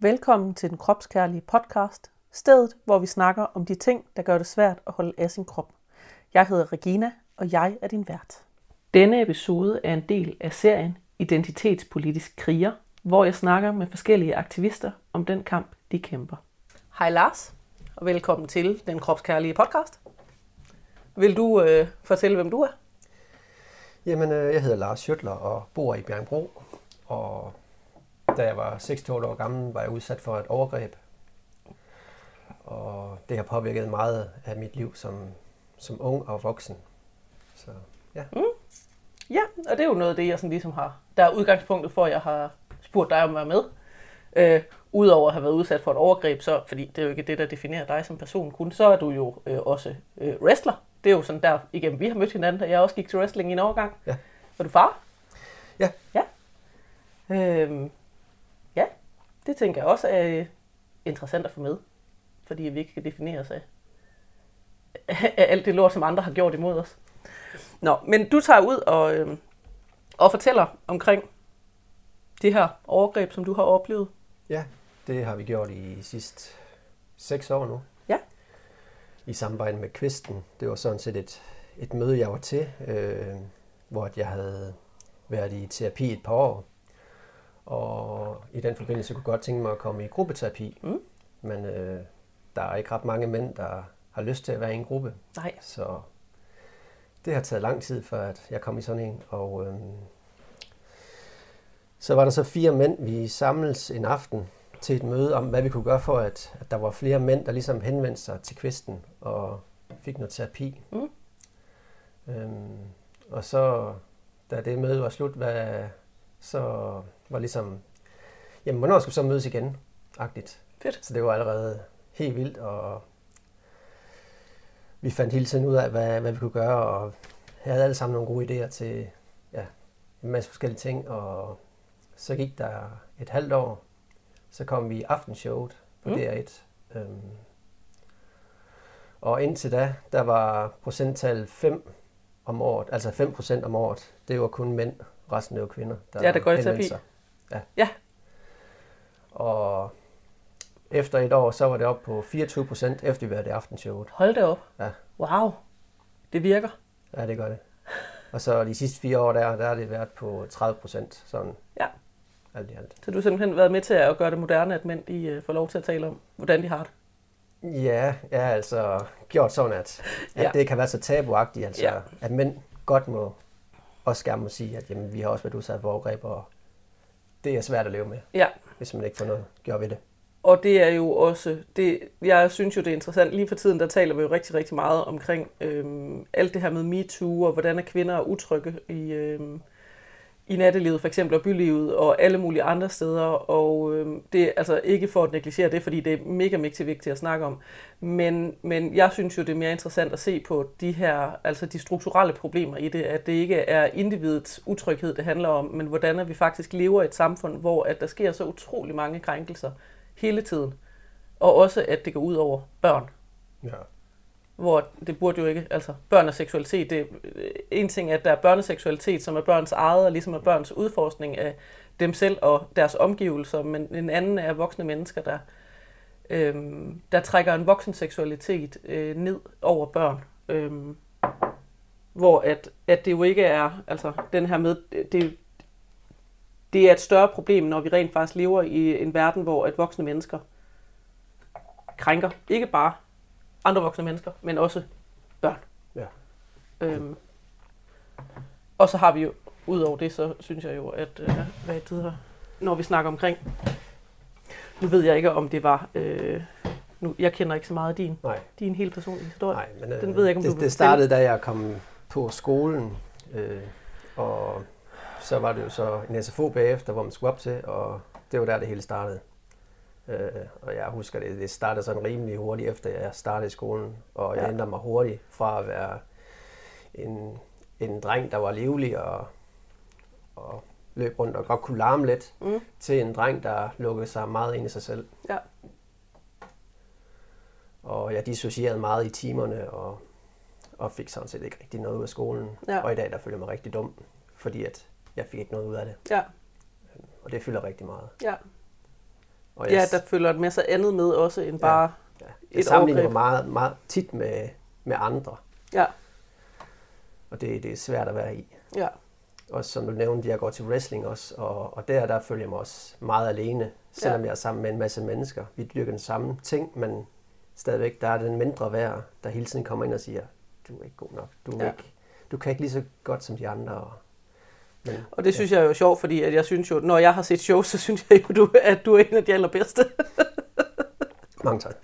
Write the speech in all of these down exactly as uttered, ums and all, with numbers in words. Velkommen til den kropskærlige podcast, stedet hvor vi snakker om de ting, der gør det svært at holde af sin krop. Jeg hedder Regina, og jeg er din vært. Denne episode er en del af serien Identitetspolitisk kriger, hvor jeg snakker med forskellige aktivister om den kamp, de kæmper. Hej Lars, og velkommen til den kropskærlige podcast. Vil du øh, fortælle, hvem du er? Jamen, øh, jeg hedder Lars Schøtler og bor i Bjernebro, og da jeg var seks til otte år gammel, var jeg udsat for et overgreb. Og det har påvirket meget af mit liv som, som ung og voksen. Så, ja. Mm. Ja, og det er jo noget af det, jeg sådan ligesom har, der er udgangspunktet for, at jeg har spurgt dig om at være med. Øh, Udover at have været udsat for et overgreb, så, fordi det er jo ikke det, der definerer dig som person kun, så er du jo øh, også øh, wrestler. Det er jo sådan der, igen, vi har mødt hinanden, og jeg også gik til wrestling i en overgang. Ja. Var du far? Ja. Ja. Øhm. Ja, det tænker jeg også er interessant at få med, fordi vi ikke kan definere os af, af alt det lort, som andre har gjort imod os. Nå, men du tager ud og, øh, og fortæller omkring det her overgreb, som du har oplevet. Ja, det har vi gjort i sidste seks år nu. Ja. I samarbejde med Kvisten. Det var sådan set et, et møde, jeg var til, øh, hvor jeg havde været i terapi et par år. Og i den forbindelse kunne jeg godt tænke mig at komme i gruppeterapi. Mm. Men øh, der er ikke ret mange mænd, der har lyst til at være i en gruppe. Nej. Så det har taget lang tid, før at jeg kom i sådan en. Og øh, så var der så fire mænd, vi samles en aften til et møde om, hvad vi kunne gøre for, at, at der var flere mænd, der ligesom henvendte sig til Kvisten og fik noget terapi. Mm. Øhm, og så, da det møde var slut, hvad, så var ligesom, jamen, hvornår skulle vi så mødes igen? Agtigt. Fedt. Så det var allerede helt vildt, og vi fandt hele tiden ud af, hvad, hvad vi kunne gøre, og jeg havde alle sammen nogle gode idéer til ja, en masse forskellige ting, og så gik der et halvt år, så kom vi i aftenshowet på mm. D R et. Øhm, og indtil da, der var procenttallet fem om året, altså fem procent om året, det var kun mænd. Resten er jo kvinder, der ja, det går i terapi. Ja. ja. Og efter et år, så var det op på fireogtyve procent, efter vi havde det aftenshowet. Hold da op. Ja. Wow. Det virker. Ja, det gør det. Og så de sidste fire år, der, der har det været på tredive procent, sådan ja. alt i alt. Så du har simpelthen været med til at gøre det moderne, at mænd de får lov til at tale om, hvordan de har det? Ja, jeg har altså gjort sådan, at, at ja. det kan være så tabuagtigt, altså, ja. at mænd godt må også gerne må sige, at jamen, vi har også været udsat for overgreb, og det er svært at leve med, ja. hvis man ikke får noget gjort ved det. Og det er jo også, det, jeg synes jo, det er interessant. Lige for tiden, der taler vi jo rigtig, rigtig meget omkring øhm, alt det her med MeToo, og hvordan er kvinder utrygge i, øhm, i nattelivet, for eksempel, og bylivet, og alle mulige andre steder. Og øhm, det er altså ikke for at negligere det, fordi det er mega, mega vigtigt at snakke om. Men, men jeg synes jo, det er mere interessant at se på de her, altså de strukturelle problemer i det, at det ikke er individets utryghed, det handler om, men hvordan vi faktisk lever i et samfund, hvor at der sker så utrolig mange krænkelser hele tiden. Og også, at det går ud over børn. Ja. Hvor det burde jo ikke, altså børn og seksualitet, det er en ting, at der er børneseksualitet, som er børns eget, og ligesom er børns udforskning af dem selv og deres omgivelser, men en anden er voksne mennesker, der, øhm, der trækker en voksen seksualitet øh, ned over børn. Øhm, hvor at, at det jo ikke er, altså den her med, det, det er et større problem, når vi rent faktisk lever i en verden, hvor at voksne mennesker krænker, ikke bare andre voksne mennesker, men også børn. Ja. Øhm, og så har vi jo, udover det, så synes jeg jo, at øh, hvad er det her, når vi snakker omkring, nu ved jeg ikke, om det var, øh, nu, jeg kender ikke så meget af din, Nej. din helt personlige historie. Nej, men øh, Den ved jeg ikke, om det, du det startede, da jeg kom på skolen, øh, og så var det jo så en S F O bagefter, hvor man skulle op til, og det var der, det hele startede. Uh, og jeg husker, det, det startede sådan rimelig hurtigt, efter jeg startede i skolen, og jeg ja. ændrede mig hurtigt fra at være en, en dreng, der var livlig og, og løb rundt og godt kunne larme lidt, mm. til en dreng, der lukkede sig meget ind i sig selv. Ja. Og jeg dissocierede meget i timerne, og, og fik sådan set ikke rigtig noget ud af skolen. Ja. Og i dag, der føler jeg mig rigtig dum, fordi at jeg fik ikke noget ud af det. Ja. Og det fylder rigtig meget. Ja. Og jeg, ja, der følger en masse andet med også end bare ja, ja. Jeg et sammenligner mig meget, meget tit med, med andre. Ja. Og det, det er svært at være i. Ja. Og som du nævnte, jeg går til wrestling også, og, og der, der følger jeg mig også meget alene, selvom ja. jeg er sammen med en masse mennesker. Vi dyrker den samme ting, men stadigvæk, der er den mindre værd, der hele tiden kommer ind og siger, du er ikke god nok, du, er ja. ikke, du kan ikke lige så godt som de andre. Og, men, og det ja. synes jeg er jo sjovt, fordi at jeg synes jo, når jeg har set shows, så synes jeg jo, at du er en af de allerbedste. Mange tak.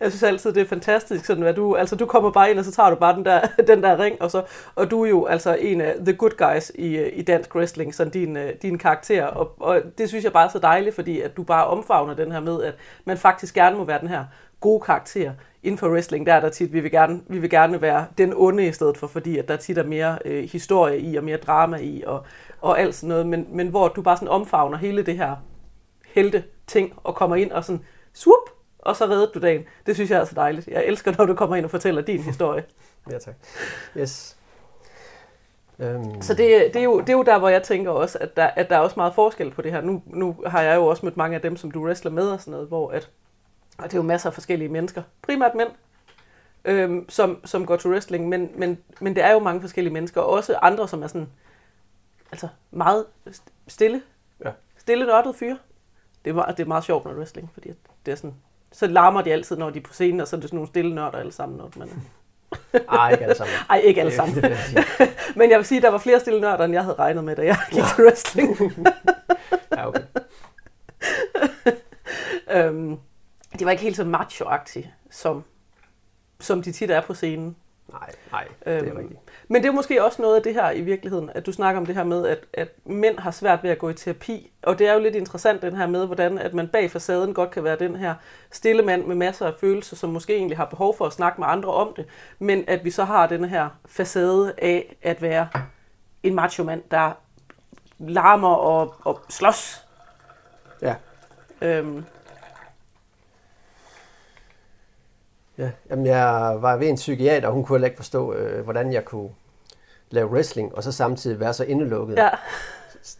Jeg synes altid, det er fantastisk, sådan, hvad du, altså, du kommer bare ind, og så tager du bare den der, den der ring, og, så, og du er jo altså en af the good guys i, i dansk wrestling, sådan din, din karakter, og, og det synes jeg bare er så dejligt, fordi at du bare omfavner den her med, at man faktisk gerne må være den her gode karakter. Inden for wrestling, der er der tit, vi vil gerne, vi vil gerne være den onde i stedet for, fordi at der tit er mere øh, historie i, og mere drama i, og, og alt sådan noget, men, men hvor du bare sådan omfavner hele det her helte-ting, og kommer ind og sådan, swoop, og så redder du dagen. Det synes jeg er så dejligt. Jeg elsker, når du kommer ind og fortæller din historie. Ja, tak. Yes. Um... Så det, det, er jo, det er jo der, hvor jeg tænker også, at der, at der er også meget forskel på det her. Nu, nu har jeg jo også mødt mange af dem, som du wrestler med og sådan noget, hvor at, og det er jo masser af forskellige mennesker, primært mænd, øhm, som, som går til wrestling, men, men, men det er jo mange forskellige mennesker, og også andre, som er sådan, altså meget stille, ja. stille nørdede fyre. Det er, det er meget sjovt med wrestling, fordi det er sådan, så larmer de altid, når de er på scenen, og så er det sådan nogle stille nørder alle sammen. Når man... Ej, ikke alle sammen. Ej, ikke alle sammen. Men jeg vil sige, at der var flere stille nørder, end jeg havde regnet med, da jeg gik til wrestling. Ja, okay. øhm, de var ikke helt så macho-agtige, som, som de tit er på scenen. Nej, nej, det er rigtigt. Men det er måske også noget af det her i virkeligheden, at du snakker om det her med, at, at mænd har svært ved at gå i terapi. Og det er jo lidt interessant den her med, hvordan at man bag facaden godt kan være den her stille mand med masser af følelser, som måske egentlig har behov for at snakke med andre om det. Men at vi så har den her facade af at være en macho-mand, der larmer og, og slås. Ja. Øhm. Ja, jamen jeg var ved en psykiater, og hun kunne heller ikke forstå, øh, hvordan jeg kunne lave wrestling, og så samtidig være så indelukket. Ja.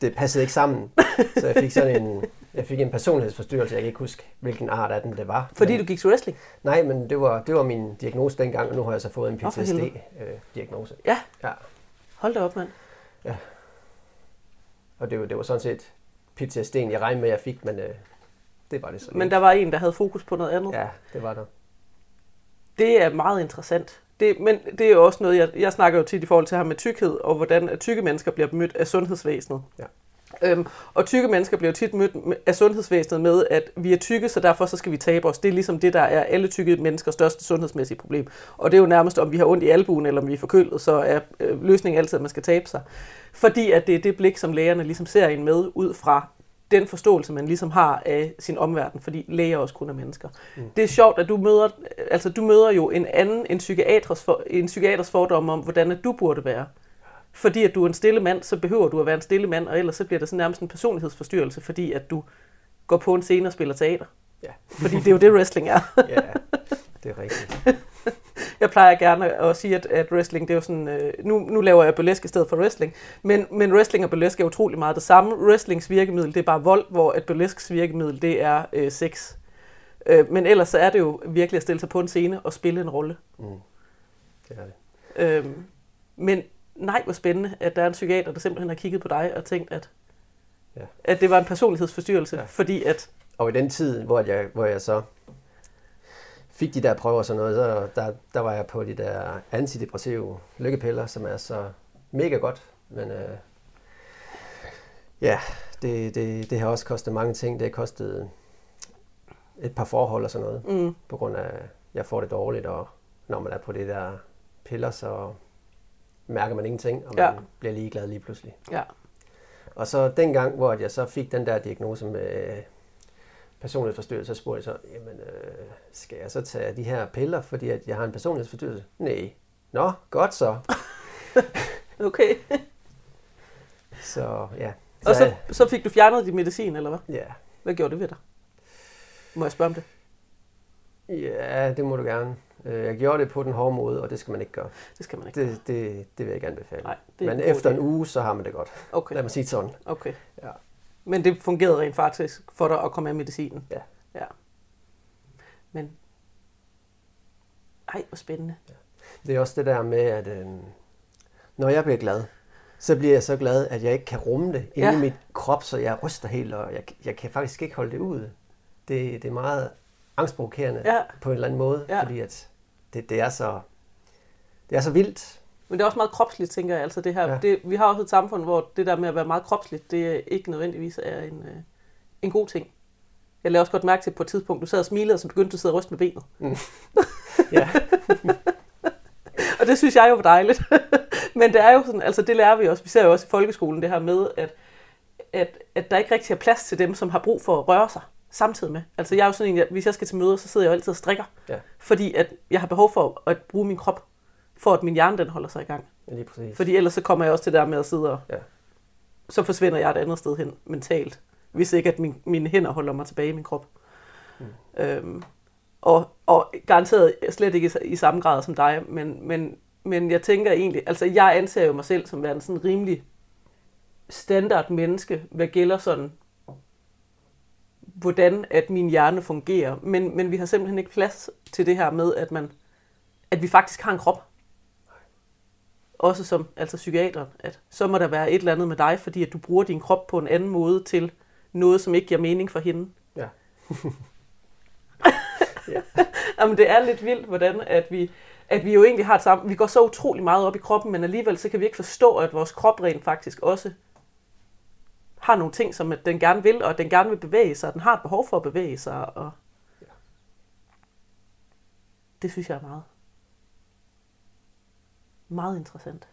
Det passede ikke sammen, så jeg fik sådan en, jeg fik en personlighedsforstyrrelse, jeg kan ikke huske, hvilken art af den det var. Fordi men, du gik til wrestling? Nej, men det var, det var min diagnose dengang, og nu har jeg så fået en P T S D-diagnose. Øh, ja. ja, hold da op, mand. Ja, og det, det var sådan set P T S D'en, jeg regnede med, jeg fik, men øh, det var det sådan. Men ikke. Der var en, der havde fokus på noget andet? Ja, det var der. Det er meget interessant. Det, men det er jo også noget, jeg, jeg snakker jo tit i forhold til her med tykkhed, og hvordan tykke mennesker bliver mødt af sundhedsvæsenet. Ja. Øhm, og tykke mennesker bliver tit mødt af sundhedsvæsenet med, at vi er tykke, så derfor så skal vi tabe os. Det er ligesom det, der er alle tykke menneskers største sundhedsmæssige problem. Og det er jo nærmest, om vi har ondt i albuen, eller om vi er forkølet, så er øh, løsningen altid, at man skal tabe sig. Fordi at det er det blik, som lægerne ligesom ser en med ud fra den forståelse, man ligesom har af sin omverden, fordi læger også kun er mennesker. Mm. Det er sjovt, at du møder, altså du møder jo en anden, en psykiaters, for, en psykiaters fordom om, hvordan at du burde være. Fordi at du er en stille mand, så behøver du at være en stille mand, og ellers så bliver det sådan nærmest en personlighedsforstyrrelse, fordi at du går på en scene og spiller teater. Ja. Fordi det er jo det, wrestling er. Ja, det er rigtigt. Jeg plejer gerne at sige, at, at wrestling, det er jo sådan, øh, nu, nu laver jeg burlesk i stedet for wrestling, men, men wrestling og burlesk er utrolig meget det samme. Wrestlings virkemiddel, det er bare vold, hvor at burlesks virkemiddel, det er øh, sex. Øh, men ellers så er det jo virkelig at stille sig på en scene og spille en rolle. Mm. Det er det. Øh, men nej, hvor spændende, at der er en psykiater, der simpelthen har kigget på dig og tænkt, at, ja. at det var en personlighedsforstyrrelse, ja. fordi at... Og i den tid, hvor jeg, hvor jeg så... fik de der prøver og sådan noget, så der, der var jeg på de der antidepressive lykkepiller, som er så mega godt, men øh, ja, det, det, det har også kostet mange ting. Det har kostet et par forhold og sådan noget, mm. på grund af, at jeg får det dårligt, og når man er på de der piller, så mærker man ingenting, og man ja. bliver ligeglad lige pludselig. Ja. Og så dengang, hvor jeg så fik den der diagnose med... personlighedsforstyrrelse, så spurgte jeg så, jamen, øh, skal jeg så tage de her piller, fordi at jeg har en personlighedsforstyrrelse? Nej. Nå, godt så. Okay. Så, ja. Så, og så, så fik du fjernet din medicin, eller hvad? Ja. Hvad gjorde det ved dig? Må jeg spørge om det? Ja, det må du gerne. Jeg gjorde det på den hårde måde, og det skal man ikke gøre. Det skal man ikke det, gøre. Det, det, det vil jeg ikke anbefale. Nej, men efter en uge, så har man det godt. Okay. Lad mig sige sådan. Okay. Ja. Men det fungerede rent faktisk for dig at komme af medicinen? Ja. Ja. Men... Ej, hvor spændende. Ja. Det er også det der med, at øh, når jeg bliver glad, så bliver jeg så glad, at jeg ikke kan rumme det inde ja. i mit krop, så jeg ryster helt, og jeg, jeg kan faktisk ikke holde det ud. Det, det er meget angstprovokerende ja. på en eller anden måde, ja. fordi at det, det, er så, det er så vildt. Men det er også meget kropsligt, tænker jeg. Altså det her. Ja. Det, vi har også et samfund, hvor det der med at være meget kropsligt, det ikke nødvendigvis er en, øh, en god ting. Jeg lavede også godt mærke til på et tidspunkt, du sad og smilede, og så begyndte du at sidde og ryste med benet. Mm. Ja. Og det synes jeg jo var dejligt. Men det er jo sådan, altså det lærer vi også. Vi ser jo også i folkeskolen det her med, at, at, at der ikke rigtig er plads til dem, som har brug for at røre sig samtidig med. Altså jeg er jo sådan en, hvis jeg skal til møder, så sidder jeg jo altid og strikker. Ja. Fordi at jeg har behov for at bruge min krop, for at min hjerne den holder sig i gang. Ja, lige præcis. Fordi ellers så kommer jeg også til der med at sidde og... Ja. Så forsvinder jeg et andet sted hen mentalt, hvis ikke at min, mine hænder holder mig tilbage i min krop. Mm. Øhm, og, og garanteret slet ikke i, i samme grad som dig, men... men Men jeg tænker egentlig, altså jeg anser jo mig selv som værende sådan en rimelig standard menneske, hvad gælder sådan, hvordan at min hjerne fungerer. Men, men vi har simpelthen ikke plads til det her med, at, man, at vi faktisk har en krop. Også som altså psykiater, at så må der være et eller andet med dig, fordi at du bruger din krop på en anden måde til noget, som ikke giver mening for hende. Ja. Ja. Jamen det er lidt vildt, hvordan at vi... at vi jo egentlig har et sammen. Vi går så utrolig meget op i kroppen, men alligevel så kan vi ikke forstå, at vores krop rent faktisk også har nogle ting, som at den gerne vil, og at den gerne vil bevæge sig, og den har et behov for at bevæge sig. Og ja. Det synes jeg er meget, meget interessant.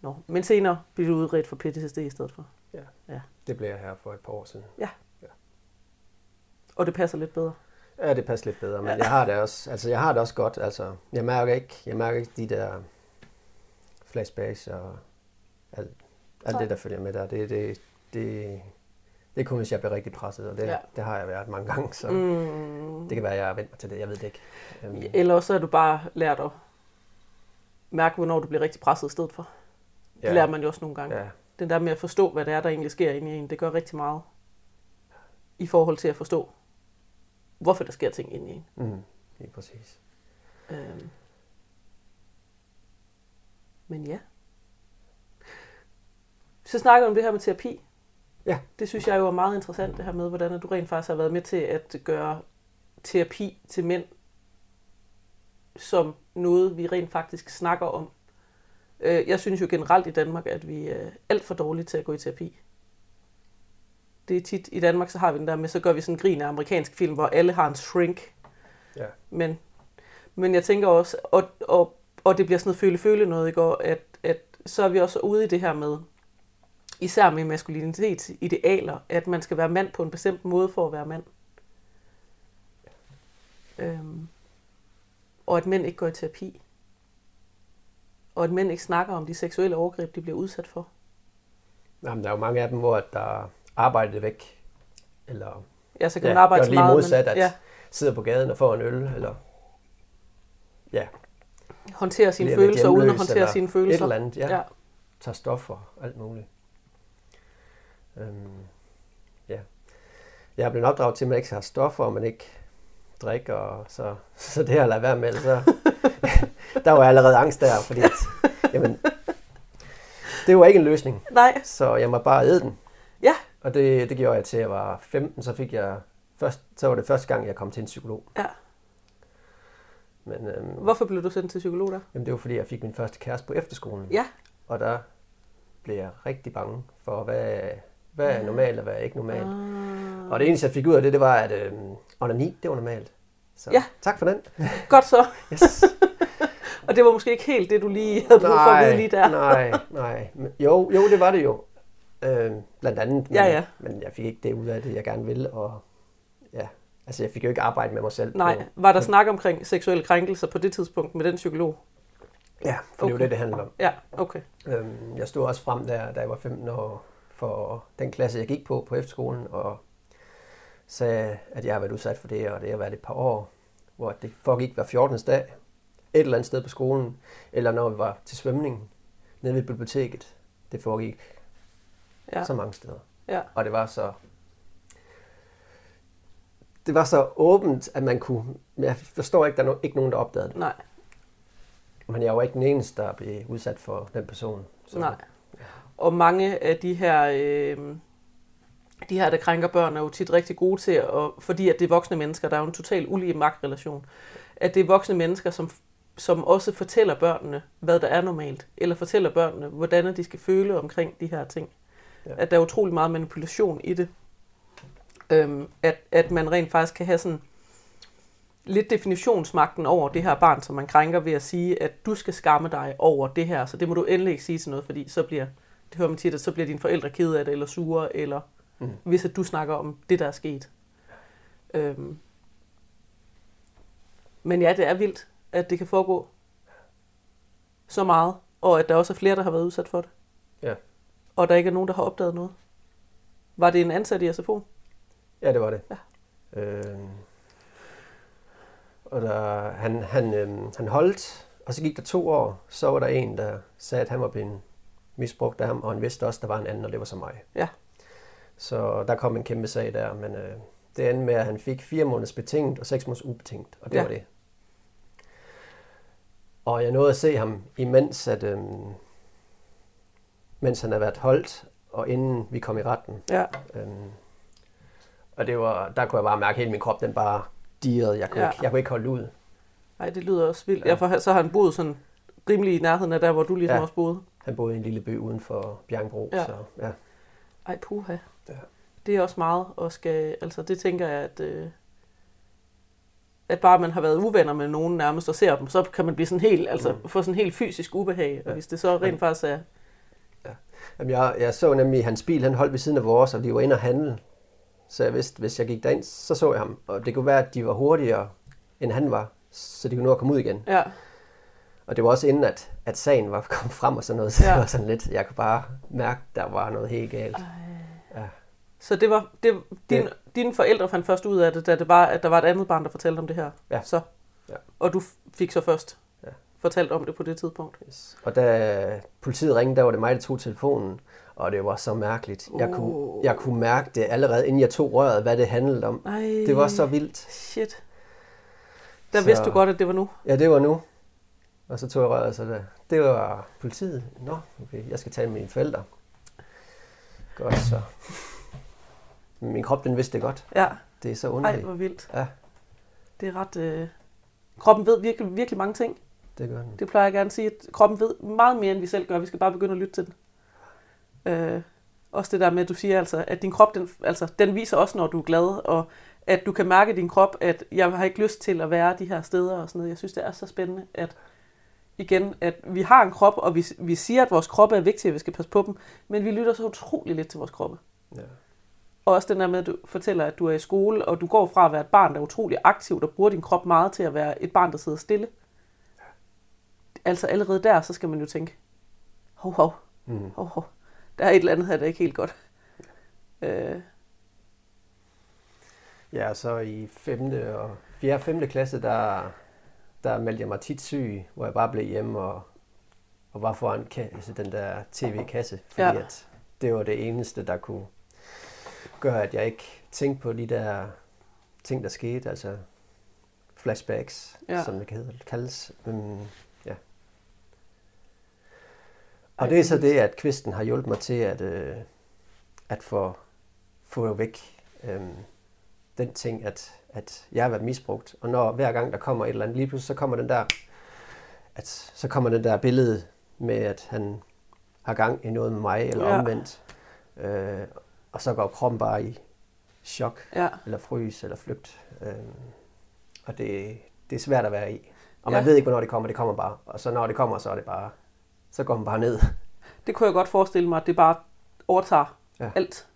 Nå, men senere bliver du udredt for P T S D i stedet for. Ja, ja. Det blev jeg her for et par år siden. Ja. Ja. Og det passer lidt bedre. Ja, det passer lidt bedre, men ja. jeg har det også. Altså, jeg har det også godt. Altså, jeg mærker ikke, jeg mærker ikke de der flashbacks og alt, alt det der følger med der. Det, det, det, det er kun hvis jeg bliver rigtig presset, og det, ja. det har jeg været mange gange, så mm. det kan være, at jeg venter mig til det. Jeg ved det ikke. Um, Eller så har du bare lært at mærke, hvornår du bliver rigtig presset i stedet for. Det ja. lærer man jo også nogle gange. Ja. Den der med at forstå, hvad det er, der egentlig sker inde i en, det gør rigtig meget i forhold til at forstå, hvorfor der sker ting inde i en. Mm, det er præcis. Øhm. Men ja. Så snakker vi om det her med terapi. Ja. Det synes jeg jo er meget interessant, det her med, hvordan du rent faktisk har været med til at gøre terapi til mænd som noget, vi rent faktisk snakker om. Jeg synes jo generelt i Danmark, at vi er alt for dårlige til at gå i terapi. Det er tit, i Danmark så har vi den der med, så gør vi sådan en grin af amerikansk film, hvor alle har en shrink. Ja. Men, men jeg tænker også, og, og, og det bliver sådan noget føle-føle noget, ikke? Og at, at så er vi også ude i det her med, især med maskulinitetsidealer, at man skal være mand på en bestemt måde for at være mand. Øhm, og at mænd ikke går i terapi. Og at mænd ikke snakker om de seksuelle overgreb, de bliver udsat for. Jamen, der er jo mange af dem, hvor der... arbejde det væk, eller ja, så kan ja, man arbejde gør det lige meget, modsat, men, ja. at sidde på gaden og få en øl, eller ja. Håndtere sine følelser, uden at håndtere sine følelser. Et eller andet, ja. ja. Tage stoffer, alt muligt. Øhm, ja. Jeg er blevet opdraget til, at man ikke skal have stoffer, og man ikke drikker, og så, så det her lader være med, så der var allerede angst der, fordi at, jamen, det var ikke en løsning. Nej. Så jeg må bare æde den. Ja. Og det, det gjorde jeg til, jeg var femten, så fik jeg først, så var det første gang, jeg kom til en psykolog. Ja. Men, øhm, hvorfor blev du sendt til psykolog der? Jamen det var, fordi jeg fik min første kæreste på efterskolen. Ja. Og der blev jeg rigtig bange for, hvad, hvad er normalt, og hvad er ikke normalt. Ah. Og det eneste, jeg fik ud af det, det var, at øhm, onani, det var normalt. Så ja. Tak for den. Godt så. Yes. Og det var måske ikke helt det, du lige havde brug for nej, at vide lige der. nej, nej. Jo, jo, det var det jo. Øh, blandt andet, men, ja, ja. men jeg fik ikke det ud af det, jeg gerne ville, og ja, altså jeg fik jo ikke arbejde med mig selv. Nej, på, var der på... snak omkring seksuelle krænkelser på det tidspunkt med den psykolog? Ja, for okay. det var det, det handlede om. Ja, okay. Øhm, jeg stod også frem, der, da jeg var femten år, for den klasse, jeg gik på på efterskolen, og sagde, at jeg har været udsat for det, og det har været et par år, hvor det foregik hver fjortende dag, et eller andet sted på skolen, eller når vi var til svømning, nede ved biblioteket, det foregik. Ja. Så mange steder. Ja. Og det var så det var så åbent, at man kunne. Jeg forstår ikke, der er ikke nogen, der opdagede det. Nej. Men jeg var ikke den eneste, der blev udsat for den person. Så. Nej. Og mange af de her, øh, de her, der krænker børn, er jo tit rigtig gode til, og, fordi at det er voksne mennesker, der er jo en total ulige magtrelation. At det er voksne mennesker, som, som også fortæller børnene, hvad der er normalt, eller fortæller børnene, hvordan de skal føle omkring de her ting. Ja. At der er utrolig meget manipulation i det. Øhm, at, at man rent faktisk kan have sådan lidt definitionsmagten over det her barn, som man krænker ved at sige, at du skal skamme dig over det her, så det må du endelig ikke sige til noget, fordi så bliver, det hører man tit, at så bliver dine forældre ked af det, eller sure, eller mm. hvis at du snakker om det, der er sket. Øhm. Men ja, det er vildt, at det kan foregå så meget, og at der også er flere, der har været udsat for det. Ja. Og der ikke er nogen, der har opdaget noget. Var det en ansat i S F O? Ja, det var det. Ja. Øhm. Og der, han, han, øhm, han holdt, og så gik der to år, så var der en, der sagde, at han var blevet misbrugt af ham, og han vidste også, at der var en anden, og det var så mig. Ja. Så der kom en kæmpe sag der, men øh, det endte med, at han fik fire måneders betinget og seks måneders ubetinget, og det ja. var det. Og jeg nåede at se ham, imens at, øhm, mens han havde været holdt, og inden vi kom i retten. Ja. Øhm, og det var, der kunne jeg bare mærke, at hele min krop, den bare dirrede. Jeg kunne, ja. ikke, jeg kunne ikke holde ud. Nej, det lyder også vildt. Ja. Ja, for så har han boet sådan rimelig i nærheden af der, hvor du ligesom ja. også boede. Han boede i en lille by uden for Bjernebro, ja. så ja. Ej, puha. Ja. Det er også meget, og skal, altså det tænker jeg, at, øh, at bare man har været uvenner med nogen nærmest og ser dem, så kan man blive sådan helt, altså mm. få sådan helt fysisk ubehag, ja. og hvis det så rent ja. faktisk er... Ja. Jamen, jeg, jeg så nemlig hans bil, han holdt ved siden af vores, og de var inde og handle. Så jeg vidste, hvis jeg gik derind, så så jeg ham. Og det kunne være, at de var hurtigere, end han var, så de kunne nå at komme ud igen. Ja. Og det var også inden, at, at sagen var kommet frem og sådan noget. Så ja. det var sådan lidt, jeg kunne bare mærke, at der var noget helt galt. Ja. Så det var, det, din, det. dine forældre fandt først ud af det, da det var, at der var et andet barn, der fortalte om det her. Ja. Så. Ja. Og du fik så først ja. fortalt om det på det tidspunkt. Yes. Og da politiet ringede, der var det mig, der tog telefonen. Og det var så mærkeligt. Jeg, uh. kunne, jeg kunne mærke det allerede, inden jeg tog røret, hvad det handlede om. Ej, det var så vildt. Shit. Der så, vidste du godt, at det var nu. Ja, det var nu. Og så tog jeg røret, så det, det var politiet. Nå, okay, jeg skal tale med mine forældre. Godt så. Min krop, den vidste det godt. Ja. Det er så underligt. Ej, hvor vildt. Ja. Det er ret... Øh... Kroppen ved virkelig, virkelig mange ting. Det gør den. Det plejer jeg gerne at sige, at kroppen ved meget mere, end vi selv gør. Vi skal bare begynde at lytte til den. Øh, også det der med, at du siger altså, at din krop, den, altså, den viser også, når du er glad, og at du kan mærke i din krop, at jeg har ikke lyst til at være de her steder og sådan noget. Jeg synes, det er så spændende, at igen, at vi har en krop, og vi, vi siger, at vores kroppe er vigtige, at vi skal passe på dem, men vi lytter så utrolig lidt til vores kroppe. Ja. Og også den der med, at du fortæller, at du er i skole, og du går fra at være et barn, der er utrolig aktivt og bruger din krop meget til at være et barn, der sidder stille. Altså allerede der, så skal man jo tænke, hov, hov, hov, hov. Der er et eller andet her, der ikke helt godt. Øh. Ja, så i femte og fjerde og femte klasse, der, der meldte jeg mig tit syg, hvor jeg bare blev hjemme og, og var foran kasse, den der tv-kasse. Fordi ja. at det var det eneste, der kunne gøre, at jeg ikke tænkte på de der ting, der skete. Altså flashbacks, ja. som det kan kaldes. Um, ja. Og det er så det, at Kvisten har hjulpet mig til at, øh, at få, få væk øh, den ting, at, at jeg har været misbrugt. Og når hver gang der kommer et eller andet, lige pludselig så kommer den der, at, så kommer den der billede med, at han har gang i noget med mig, eller ja. omvendt. Øh, og så går kroppen bare i chok, ja. eller frys, eller flygt. Øh, og det, det er svært at være i. Og man ja. ved ikke, hvornår det kommer, det kommer bare. Og så når det kommer, så er det bare... så går man bare ned. Det kunne jeg godt forestille mig, at det bare overtager ja, alt.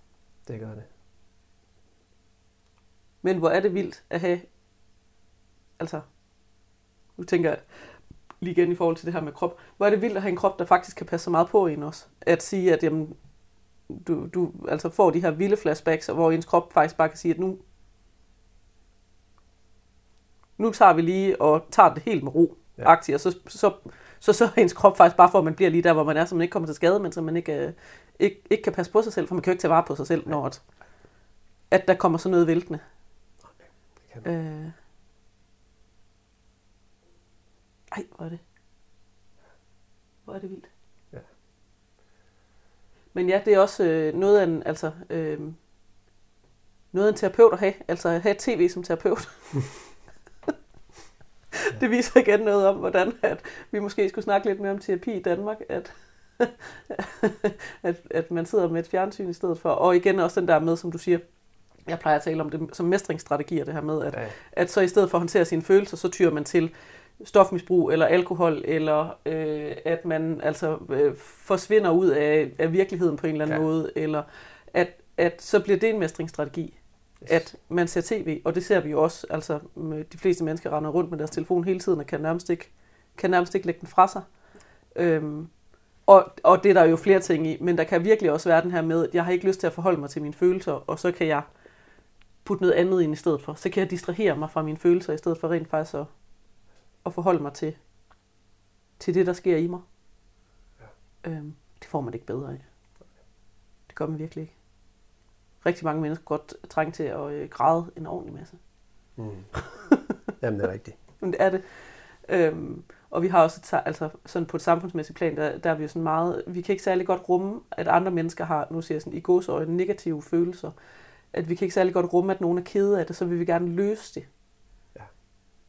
Det gør det. Men hvor er det vildt at have... Altså, nu tænker jeg lige igen i forhold til det her med krop. Hvor er det vildt at have en krop, der faktisk kan passe så meget på en også. At sige, at jamen, du, du altså får de her vilde flashbacks, hvor ens krop faktisk bare kan sige, at nu... Nu tager vi lige og tager det helt med ro. Ja. Aktier, så... så Så så ens krop faktisk bare for, at man bliver lige der, hvor man er, så man ikke kommer til skade, men så man ikke, øh, ikke, ikke kan passe på sig selv, for man kan jo ikke tage vare på sig selv, når at, at der kommer sådan noget væltende. Okay, øh. Ej, hvor er det. Hvor er det vildt. Ja. Men ja, det er også øh, noget af en, altså, øh, noget af en terapeut at have. Altså at have tv som terapeut. Det viser igen noget om, hvordan at vi måske skulle snakke lidt mere om terapi i Danmark, at, at, at man sidder med et fjernsyn i stedet for. Og igen også den der med, som du siger, jeg plejer at tale om det som mestringsstrategier, det her med, at, ja. At så i stedet for at håndtere sine følelser, så tyrer man til stofmisbrug eller alkohol, eller øh, at man altså øh, forsvinder ud af, af virkeligheden på en eller anden ja. måde, eller at, at så bliver det en mestringsstrategi. Yes. At man ser tv, og det ser vi jo også, altså de fleste mennesker render rundt med deres telefon hele tiden, og kan nærmest ikke, kan nærmest ikke lægge den fra sig. Øhm, og, og det er der jo flere ting i, men der kan virkelig også være den her med, at jeg har ikke lyst til at forholde mig til mine følelser, og så kan jeg putte noget andet ind i stedet for. Så kan jeg distrahere mig fra mine følelser, i stedet for rent faktisk at, at forholde mig til, til det, der sker i mig. Ja. Øhm, det får man ikke bedre af. Det gør man virkelig ikke. Rigtig mange mennesker godt trænge til at græde en ordentlig masse. Mm. Jamen, det er rigtigt. Men det er det. Øhm, og vi har også, altså sådan på et samfundsmæssigt plan, der, der er vi jo sådan meget, vi kan ikke særlig godt rumme, at andre mennesker har, nu siger jeg sådan, i gåseøjne, negative følelser. At vi kan ikke særlig godt rumme, at nogen er kede af det, så vil vi gerne løse det. Ja.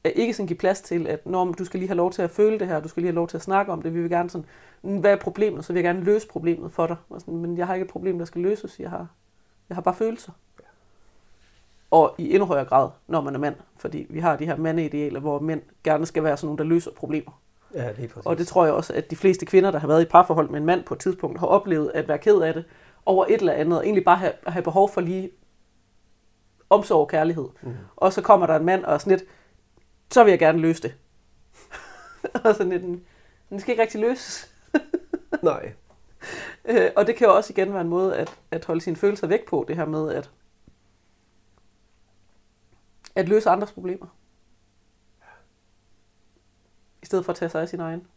At ikke sådan give plads til, at når du skal lige have lov til at føle det her, du skal lige have lov til at snakke om det, vi vil gerne sådan, hvad er problemet, så vil jeg gerne løse problemet for dig. Sådan, men jeg har ikke et problem, der skal løses, jeg har... Jeg har bare følelser. Ja. Og i endnu højere grad, når man er mand. Fordi vi har de her mandeidealer, hvor mænd gerne skal være sådan nogle, der løser problemer. Ja, lige præcis. Og det tror jeg også, at de fleste kvinder, der har været i parforhold med en mand på et tidspunkt, har oplevet at være ked af det over et eller andet, og egentlig bare have, have behov for lige omsorg og kærlighed. Mm. Og så kommer der en mand og er sådan lidt, så vil jeg gerne løse det. Og sådan lidt, den skal ikke rigtig løses. Nej. Øh, og det kan jo også igen være en måde at, at holde sine følelser væk på, det her med at, at løse andres problemer. I stedet for at tage sig af sin egen.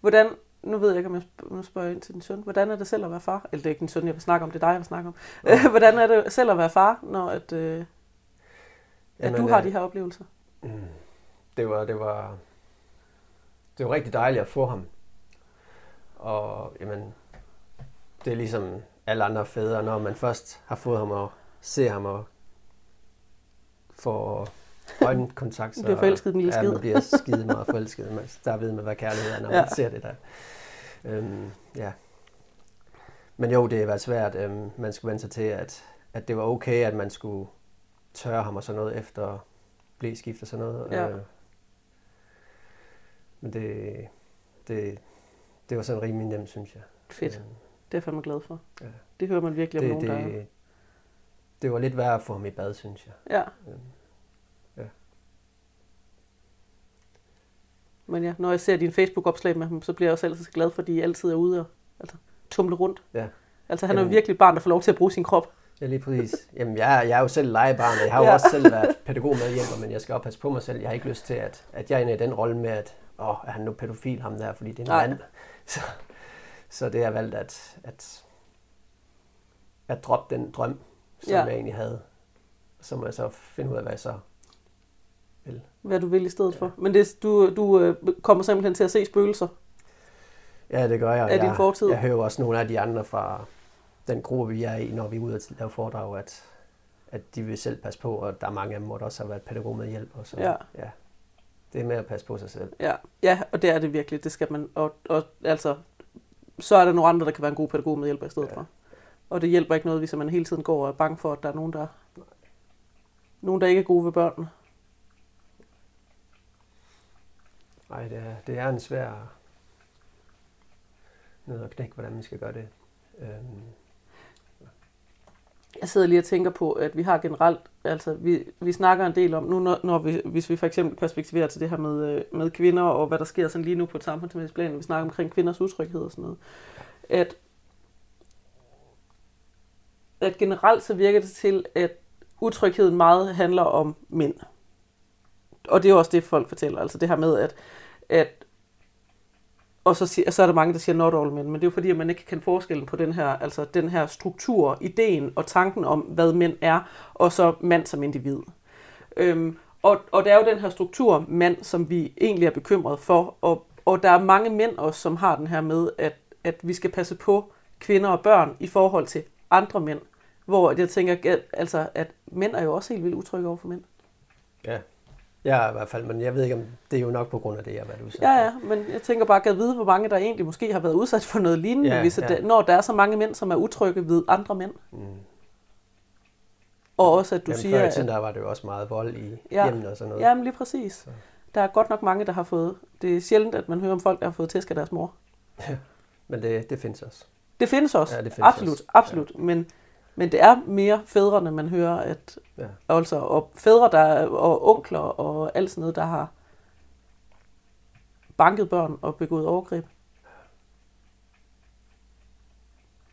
Hvordan, nu ved jeg ikke, om jeg må spørge ind til din søn, hvordan er det selv at være far? Eller det er ikke din søn, jeg vil snakke om, det er dig, jeg vil snakke om. Okay. Hvordan er det selv at være far, når at, øh, at Jamen, du har øh... de her oplevelser? Mm. Det var, det var, det var rigtig dejligt at få ham. Og jamen, det er ligesom alle andre fædre, når man først har fået ham og ser ham og får øjenkontakt, så bliver forelsket den lille skid. Ja, man bliver skide meget forelsket. Man, der ved man, hvad kærlighed er, når ja. man ser det der. Øhm, ja. Men jo, det var svært. Øhm, man skulle vente sig til, at, at det var okay, at man skulle tørre ham og sådan noget efter blæskift og sådan noget. Ja. Øh, Men det, det, det var sådan rimelig nemt, synes jeg. Fedt. Det er jeg fandme glad for. Ja. Det hører man virkelig om det, nogen, det, der... Det var lidt værre at få ham i bad, synes jeg. Ja. Ja. Men ja, når jeg ser dine Facebook-opslag med ham, så bliver jeg også altid så glad, fordi I altid er ude og altså, tumle rundt. Ja. Altså han Jamen, er jo virkelig et barn, der får lov til at bruge sin krop. Ja, lige præcis. Jamen, jeg, jeg er jo selv legebarn, jeg har jo ja. også selv været pædagog med hjælper, men jeg skal også passe på mig selv. Jeg har ikke lyst til, at, at jeg er inde i den rolle med, at åh, oh, er han nu pædofil, ham der, fordi det er noget andet. Så, så det har valgt at, at, at droppe den drøm, som ja. jeg egentlig havde. Så må jeg så finde ud af, hvad jeg så vil. Hvad du vil i stedet ja. for. Men det, du, du kommer simpelthen til at se spøgelser? Ja, det gør jeg. Af din fortid? Jeg, jeg hører også nogle af de andre fra den gruppe, vi er i, når vi er ude at lave foredrag, at, at de vil selv passe på, og der er mange af dem, der også har været pædagog med hjælp. Og så, ja. ja. Det er med at passe på sig selv. Ja, ja, og det er det virkelig. Det skal man, og, og altså, så er der nogle andre, der kan være en god pædagog med hjælper i stedet ja. for. Og det hjælper ikke noget, hvis man hele tiden går og er bange for, at der er nogen, der, nogen, der ikke er gode ved børnene. Nej, det er, det er en svær nød at knække, hvordan man skal gøre det. Øhm. Jeg sidder lige og tænker på, at vi har generelt, altså vi, vi snakker en del om, nu når, når vi, hvis vi for eksempel perspektiverer til det her med, med kvinder, og hvad der sker sådan lige nu på et samfundsmæssigt plan, vi snakker omkring kvinders utryghed og sådan noget, at, at generelt så virker det til, at utrygheden meget handler om mænd. Og det er også det, folk fortæller, altså det her med, at, at Og så, og så er der mange, der siger not all men, men det er jo fordi, at man ikke kan forskellen på den her, altså den her struktur, ideen og tanken om, hvad mænd er, og så mand som individ. Øhm, og, og det er jo den her struktur, mand, som vi egentlig er bekymret for, og, og der er mange mænd også, som har den her med, at, at vi skal passe på kvinder og børn i forhold til andre mænd, hvor jeg tænker, at, altså, at mænd er jo også helt vildt utrygge over for mænd. Ja. Ja, i hvert fald, men jeg ved ikke, om det er jo nok på grund af det, jeg har været udsat for. Ja, ja, men jeg tænker bare, at jeg ved, hvor mange der egentlig måske har været udsat for noget lignende, ja, hvis ja. Det, når der er så mange mænd, som er utrygge ved andre mænd. Mm. Og også, at du jamen, siger... Jamen, før i tiden, der var det jo også meget vold i ja, hjemmen og sådan noget. Jamen, lige præcis. Så. Der er godt nok mange, der har fået... Det er sjældent, at man hører om folk, der har fået tæsk af deres mor. Ja, men det, det findes også. Det findes også. Ja, det findes absolut, også. Absolut, ja. men... Men det er mere fædrene, man hører, at ja. Altså, og fædre der, og onkler og alt sådan noget, der har banket børn og begået overgreb.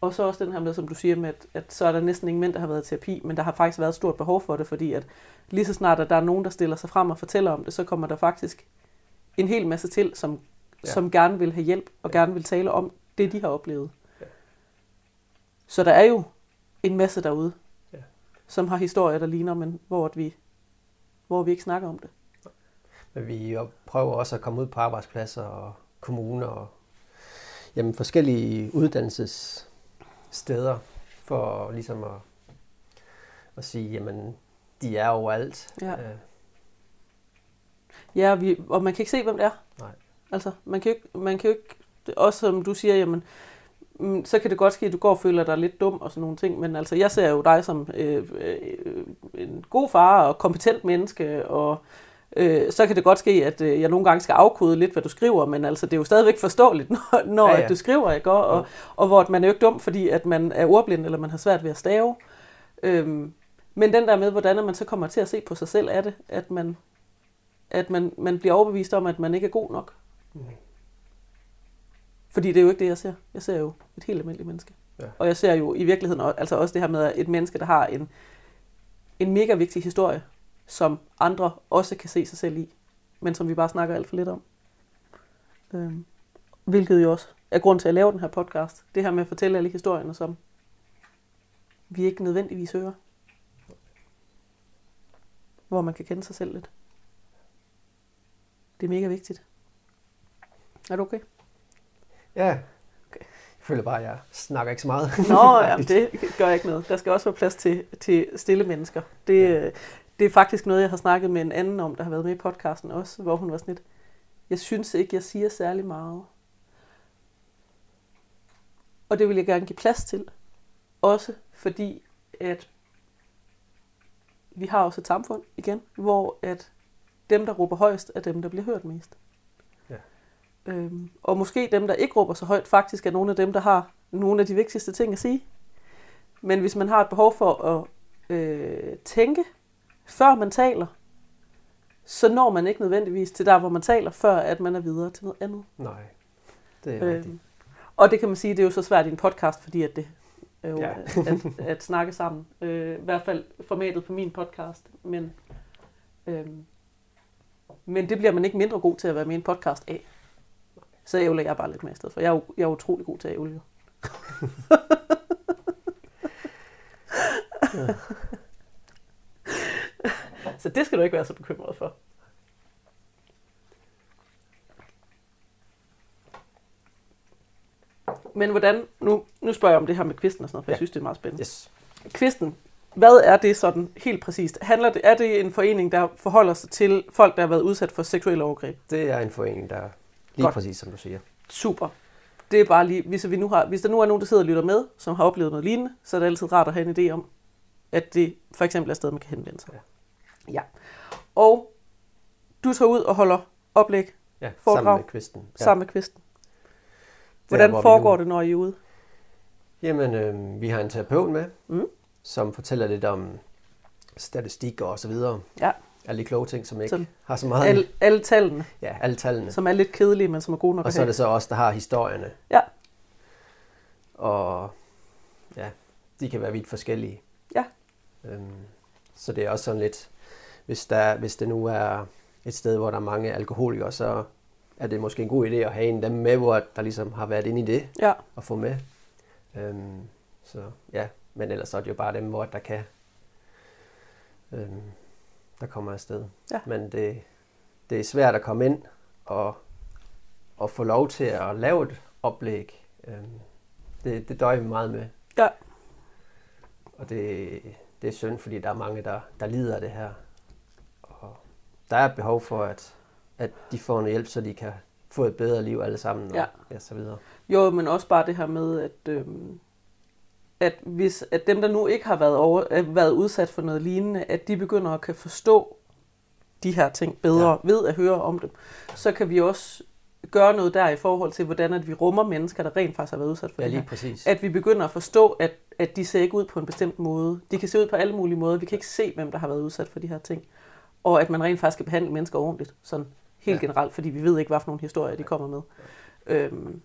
Og så også den her med, som du siger, med, at, at så er der næsten ingen mænd, der har været i terapi, men der har faktisk været et stort behov for det, fordi at lige så snart, at der er nogen, der stiller sig frem og fortæller om det, så kommer der faktisk en hel masse til, som, ja. som gerne vil have hjælp og ja. gerne vil tale om det, de har oplevet. Ja. Så der er jo en masse derude, ja. som har historier, der ligner, men hvor vi, hvor vi ikke snakker om det. Men vi prøver også at komme ud på arbejdspladser og kommuner og jamen, forskellige uddannelsessteder for ligesom at, at sige, jamen de er overalt. Ja, øh. ja vi, og man kan ikke se, hvem det er. Nej. Altså, man kan jo ikke, man kan jo ikke også som du siger, jamen så kan det godt ske, at du går og føler dig lidt dum og sådan nogle ting, men altså, jeg ser jo dig som øh, øh, en god far og kompetent menneske, og øh, så kan det godt ske, at øh, jeg nogle gange skal afkode lidt, hvad du skriver, men altså, det er jo stadigvæk forståeligt, når, når ja, ja. At du skriver, ikke? Og, og, og hvor man er jo ikke dum, fordi at man er ordblind, eller man har svært ved at stave. Øhm, men den der med, hvordan man så kommer til at se på sig selv, er det, at man, at man, man bliver overbevist om, at man ikke er god nok. Mm. Fordi det er jo ikke det, jeg ser. Jeg ser jo et helt almindeligt menneske. Ja. Og jeg ser jo i virkeligheden altså også det her med et menneske, der har en, en mega vigtig historie, som andre også kan se sig selv i, men som vi bare snakker alt for lidt om. Øhm, hvilket jo også er grund til at lave den her podcast. Det her med at fortælle alle historierne, som vi ikke nødvendigvis hører. Hvor man kan kende sig selv lidt. Det er mega vigtigt. Er du okay? Ja, okay. Jeg føler bare, at jeg snakker ikke så meget. Nå, jamen, det gør ikke noget. Der skal også være plads til, til stille mennesker. Det, ja. det er faktisk noget, jeg har snakket med en anden om, der har været med i podcasten også, hvor hun var sådan lidt, jeg synes ikke, jeg siger særlig meget. Og det vil jeg gerne give plads til. Også fordi, at vi har også et samfund igen, hvor at dem, der råber højst, er dem, der bliver hørt mest. Øhm, og måske dem, der ikke råber så højt, faktisk er nogle af dem, der har nogle af de vigtigste ting at sige. Men hvis man har et behov for at øh, tænke, før man taler, så når man ikke nødvendigvis til der, hvor man taler, før at man er videre til noget andet. Nej, det er rigtigt. Øhm, og det kan man sige, det er jo så svært i en podcast, fordi at det er jo ja. at, at snakke sammen. Øh, I hvert fald formatet på min podcast. Men, øh, men det bliver man ikke mindre god til at være med i en podcast af. Så ævler jeg bare lidt med i stedet for. Jeg er, jeg er utrolig god til at ævle. Ja. Så det skal du ikke være så bekymret for. Men hvordan, nu, nu spørger jeg om det her med kvisten og sådan noget, for ja. jeg synes, det er meget spændende. Yes. Kvisten, hvad er det sådan helt præcist? Handler det, er det en forening, der forholder sig til folk, der har været udsat for seksuelle overgreb? Det er en forening, der... Lige godt. Præcis, som du siger. Super. Det er bare lige, hvis, vi nu har, hvis der nu er nogen, der sidder og lytter med, som har oplevet noget lignende, så er det altid rart at have en idé om, at det for eksempel er et sted, man kan henvende sig. Ja. ja. Og du tager ud og holder oplæg, ja, foredrag, sammen med kvisten. Ja. Sammen med kvisten. Hvordan Der, foregår det, når I er ude? Jamen, øh, vi har en terapeut med, mm. som fortæller lidt om statistik og så videre. Ja. Alle de kloge ting, som ikke som har så meget... Alle, alle tallene. Ja, alle tallene. Som er lidt kedelige, men som er gode nok. Og så er det så os, der har historierne. Ja. Og ja, de kan være vidt forskellige. Ja. Øhm, så det er også sådan lidt... Hvis, der, hvis det nu er et sted, hvor der er mange alkoholikere, så er det måske en god idé at have en af dem med, hvor der ligesom har været inde i det, ja, at få med. Øhm, så ja, men ellers så er det jo bare dem, hvor der kan, øhm, der kommer afsted. Ja. Men det, det er svært at komme ind og, og få lov til at lave et oplæg. Øhm, det, det døjer vi meget med. Ja. Og det, det er synd, fordi der er mange, der, der lider af det her. Og der er et behov for, at at de får en hjælp, så de kan få et bedre liv alle sammen, og ja, ja, så videre. Jo, men også bare det her med, at, øhm, at, hvis, at dem, der nu ikke har været, over, været udsat for noget lignende, at de begynder at kan forstå de her ting bedre, ja, ved at høre om dem, så kan vi også gøre noget der i forhold til, hvordan at vi rummer mennesker, der rent faktisk har været udsat for, ja, det her. Lige præcis. At vi begynder at forstå, at, at de ser ikke ud på en bestemt måde. De kan se ud på alle mulige måder. Vi kan ikke se, hvem der har været udsat for de her ting. Og at man rent faktisk kan behandle mennesker ordentligt, sådan helt generelt, fordi vi ved ikke, hvad for nogle historier de kommer med. Øhm,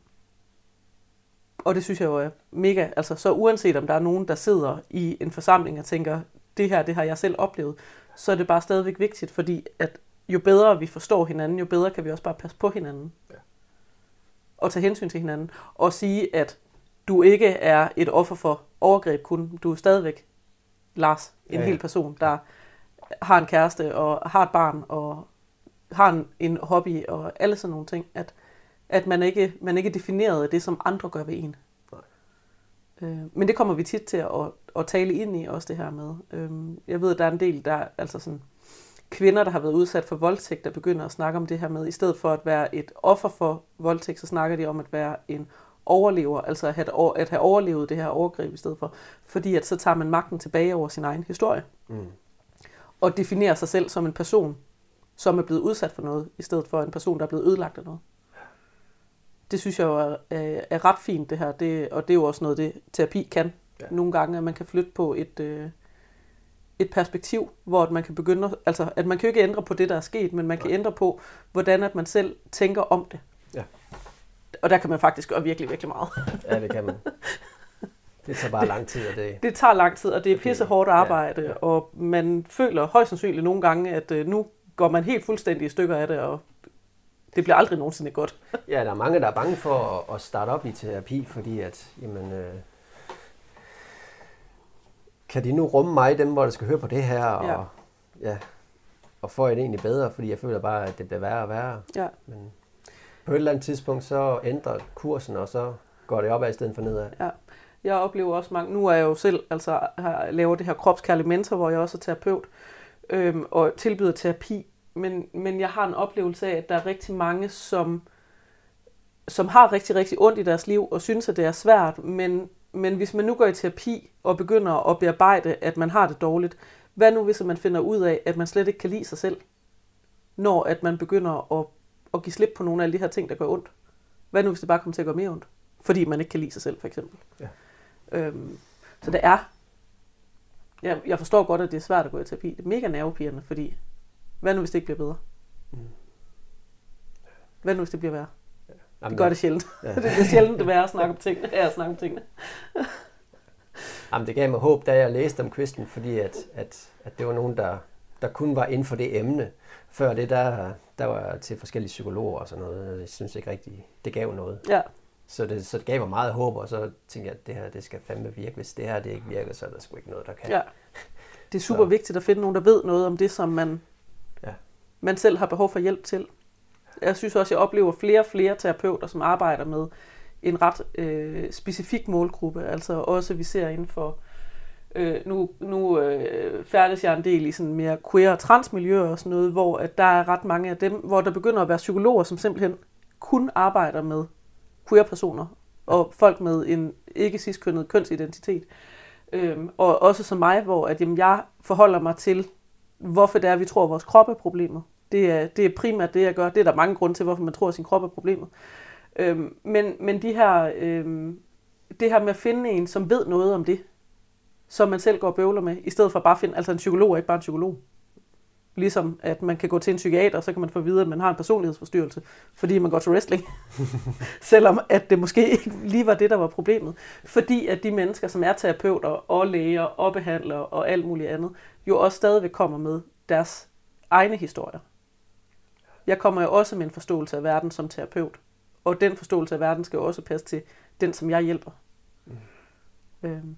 og det synes jeg jo er mega. Altså, så uanset om der er nogen, der sidder i en forsamling og tænker, det her, det har jeg selv oplevet, så er det bare stadigvæk vigtigt, fordi at jo bedre vi forstår hinanden, jo bedre kan vi også bare passe på hinanden. Ja. Og tage hensyn til hinanden. Og sige, at du ikke er et offer for overgreb kun. Du er stadigvæk, Lars, en ja, ja. hel person, der har en kæreste og har et barn og har en, en hobby og alle sådan nogle ting, at, at man ikke man ikke defineret af det, som andre gør ved en. Øh, men det kommer vi tit til at, at, at tale ind i, også det her med. Øh, jeg ved, at der er en del, der altså sådan kvinder, der har været udsat for voldtægt, der begynder at snakke om det her med, i stedet for at være et offer for voldtægt, så snakker de om at være en overlever, altså at have, at have overlevet det her overgreb i stedet for, fordi at så tager man magten tilbage over sin egen historie. Mm. Og definerer sig selv som en person, som er blevet udsat for noget, i stedet for en person, der er blevet ødelagt af noget. Det synes jeg jo er, er, er ret fint, det her. Det, og det er jo også noget, det terapi kan. Ja. Nogle gange, at man kan flytte på et, øh, et perspektiv, hvor man kan begynde at, altså, at man kan jo ikke ændre på det, der er sket, men man kan, ja, ændre på, hvordan at man selv tænker om det. Ja. Og der kan man faktisk gøre virkelig, virkelig meget. Ja, det kan man. Det tager bare det, lang tid, og det... Det tager lang tid, og det er pissehårdt arbejde, ja, ja. Og man føler højst sandsynligt nogle gange, at øh, nu går man helt fuldstændig i stykker af det, og det bliver aldrig nogensinde godt. Ja, der er mange, der er bange for at, at starte op i terapi, fordi at, jamen, øh, kan de nu rumme mig, dem, hvor der skal høre på det her, og, ja. Ja, og får jeg det egentlig bedre, fordi jeg føler bare, at det bliver værre og værre. Ja. Men på et eller andet tidspunkt, så ændrer kursen, og så går det opad i stedet for nedad. Ja. Jeg oplever også mange, nu er jeg jo selv, altså laver det her kropskærlige mentor, hvor jeg også er terapeut, Øhm, og tilbyder terapi, men, men jeg har en oplevelse af, at der er rigtig mange, som, som har rigtig, rigtig ondt i deres liv, og synes, at det er svært, men, men hvis man nu går i terapi, og begynder at bearbejde, at man har det dårligt, hvad nu hvis man finder ud af, at man slet ikke kan lide sig selv, når at man begynder at, at give slip på nogle af de her ting, der gør ondt? Hvad nu hvis det bare kommer til at gøre mere ondt? Fordi man ikke kan lide sig selv, for eksempel. Ja. Øhm, så det er Jeg, jeg forstår godt, at det er svært at gå i terapi. Det er mega nervepirrende, fordi hvad nu, hvis det ikke bliver bedre? Hvad nu, hvis det bliver værre? Ja. Jamen, det gør det sjældent. Ja. Det er sjældent, det værre at snakke om tingene. Ja, at snakke om tingene. Jamen, det gav mig håb, da jeg læste om Kvisten, fordi at, at, at det var nogen, der, der kun var inden for det emne. Før det, der, der var til forskellige psykologer og sådan noget. Jeg synes ikke rigtigt, det gav noget. Ja. Så det, så det gav mig meget håb, og så tænkte jeg, at det her det skal fandme virke. Hvis det her det ikke virker, så er der sgu ikke noget, der kan. Ja. Det er super så. vigtigt at finde nogen, der ved noget om det, som man, ja. man selv har behov for hjælp til. Jeg synes også, jeg oplever flere og flere terapeuter, som arbejder med en ret øh, specifik målgruppe. Altså også, vi ser inden for... Øh, nu nu øh, færdes jeg en del i sådan mere queer- og transmiljøer og sådan noget, hvor at der er ret mange af dem, hvor der begynder at være psykologer, som simpelthen kun arbejder med queer-personer og folk med en ikke cis-kønnet kønsidentitet. Øhm, og også som mig, hvor at, jamen, jeg forholder mig til, hvorfor det er, vi tror, vores krop er problemet. Det er, det er primært det, jeg gør. Det er der mange grunde til, hvorfor man tror, at sin krop er problemet. Øhm, men men de her, øhm, det her med at finde en, som ved noget om det, som man selv går og bøvler med, i stedet for bare at finde, altså en psykolog er ikke bare en psykolog. Ligesom at man kan gå til en psykiater, og så kan man få at vide, at man har en personlighedsforstyrrelse, fordi man går til wrestling. Selvom at det måske ikke lige var det, der var problemet. Fordi at de mennesker, som er terapeuter og læger og behandlere og alt muligt andet, jo også stadigvæk kommer med deres egne historier. Jeg kommer jo også med en forståelse af verden som terapeut. Og den forståelse af verden skal jo også passe til den, som jeg hjælper. Mm. Øhm.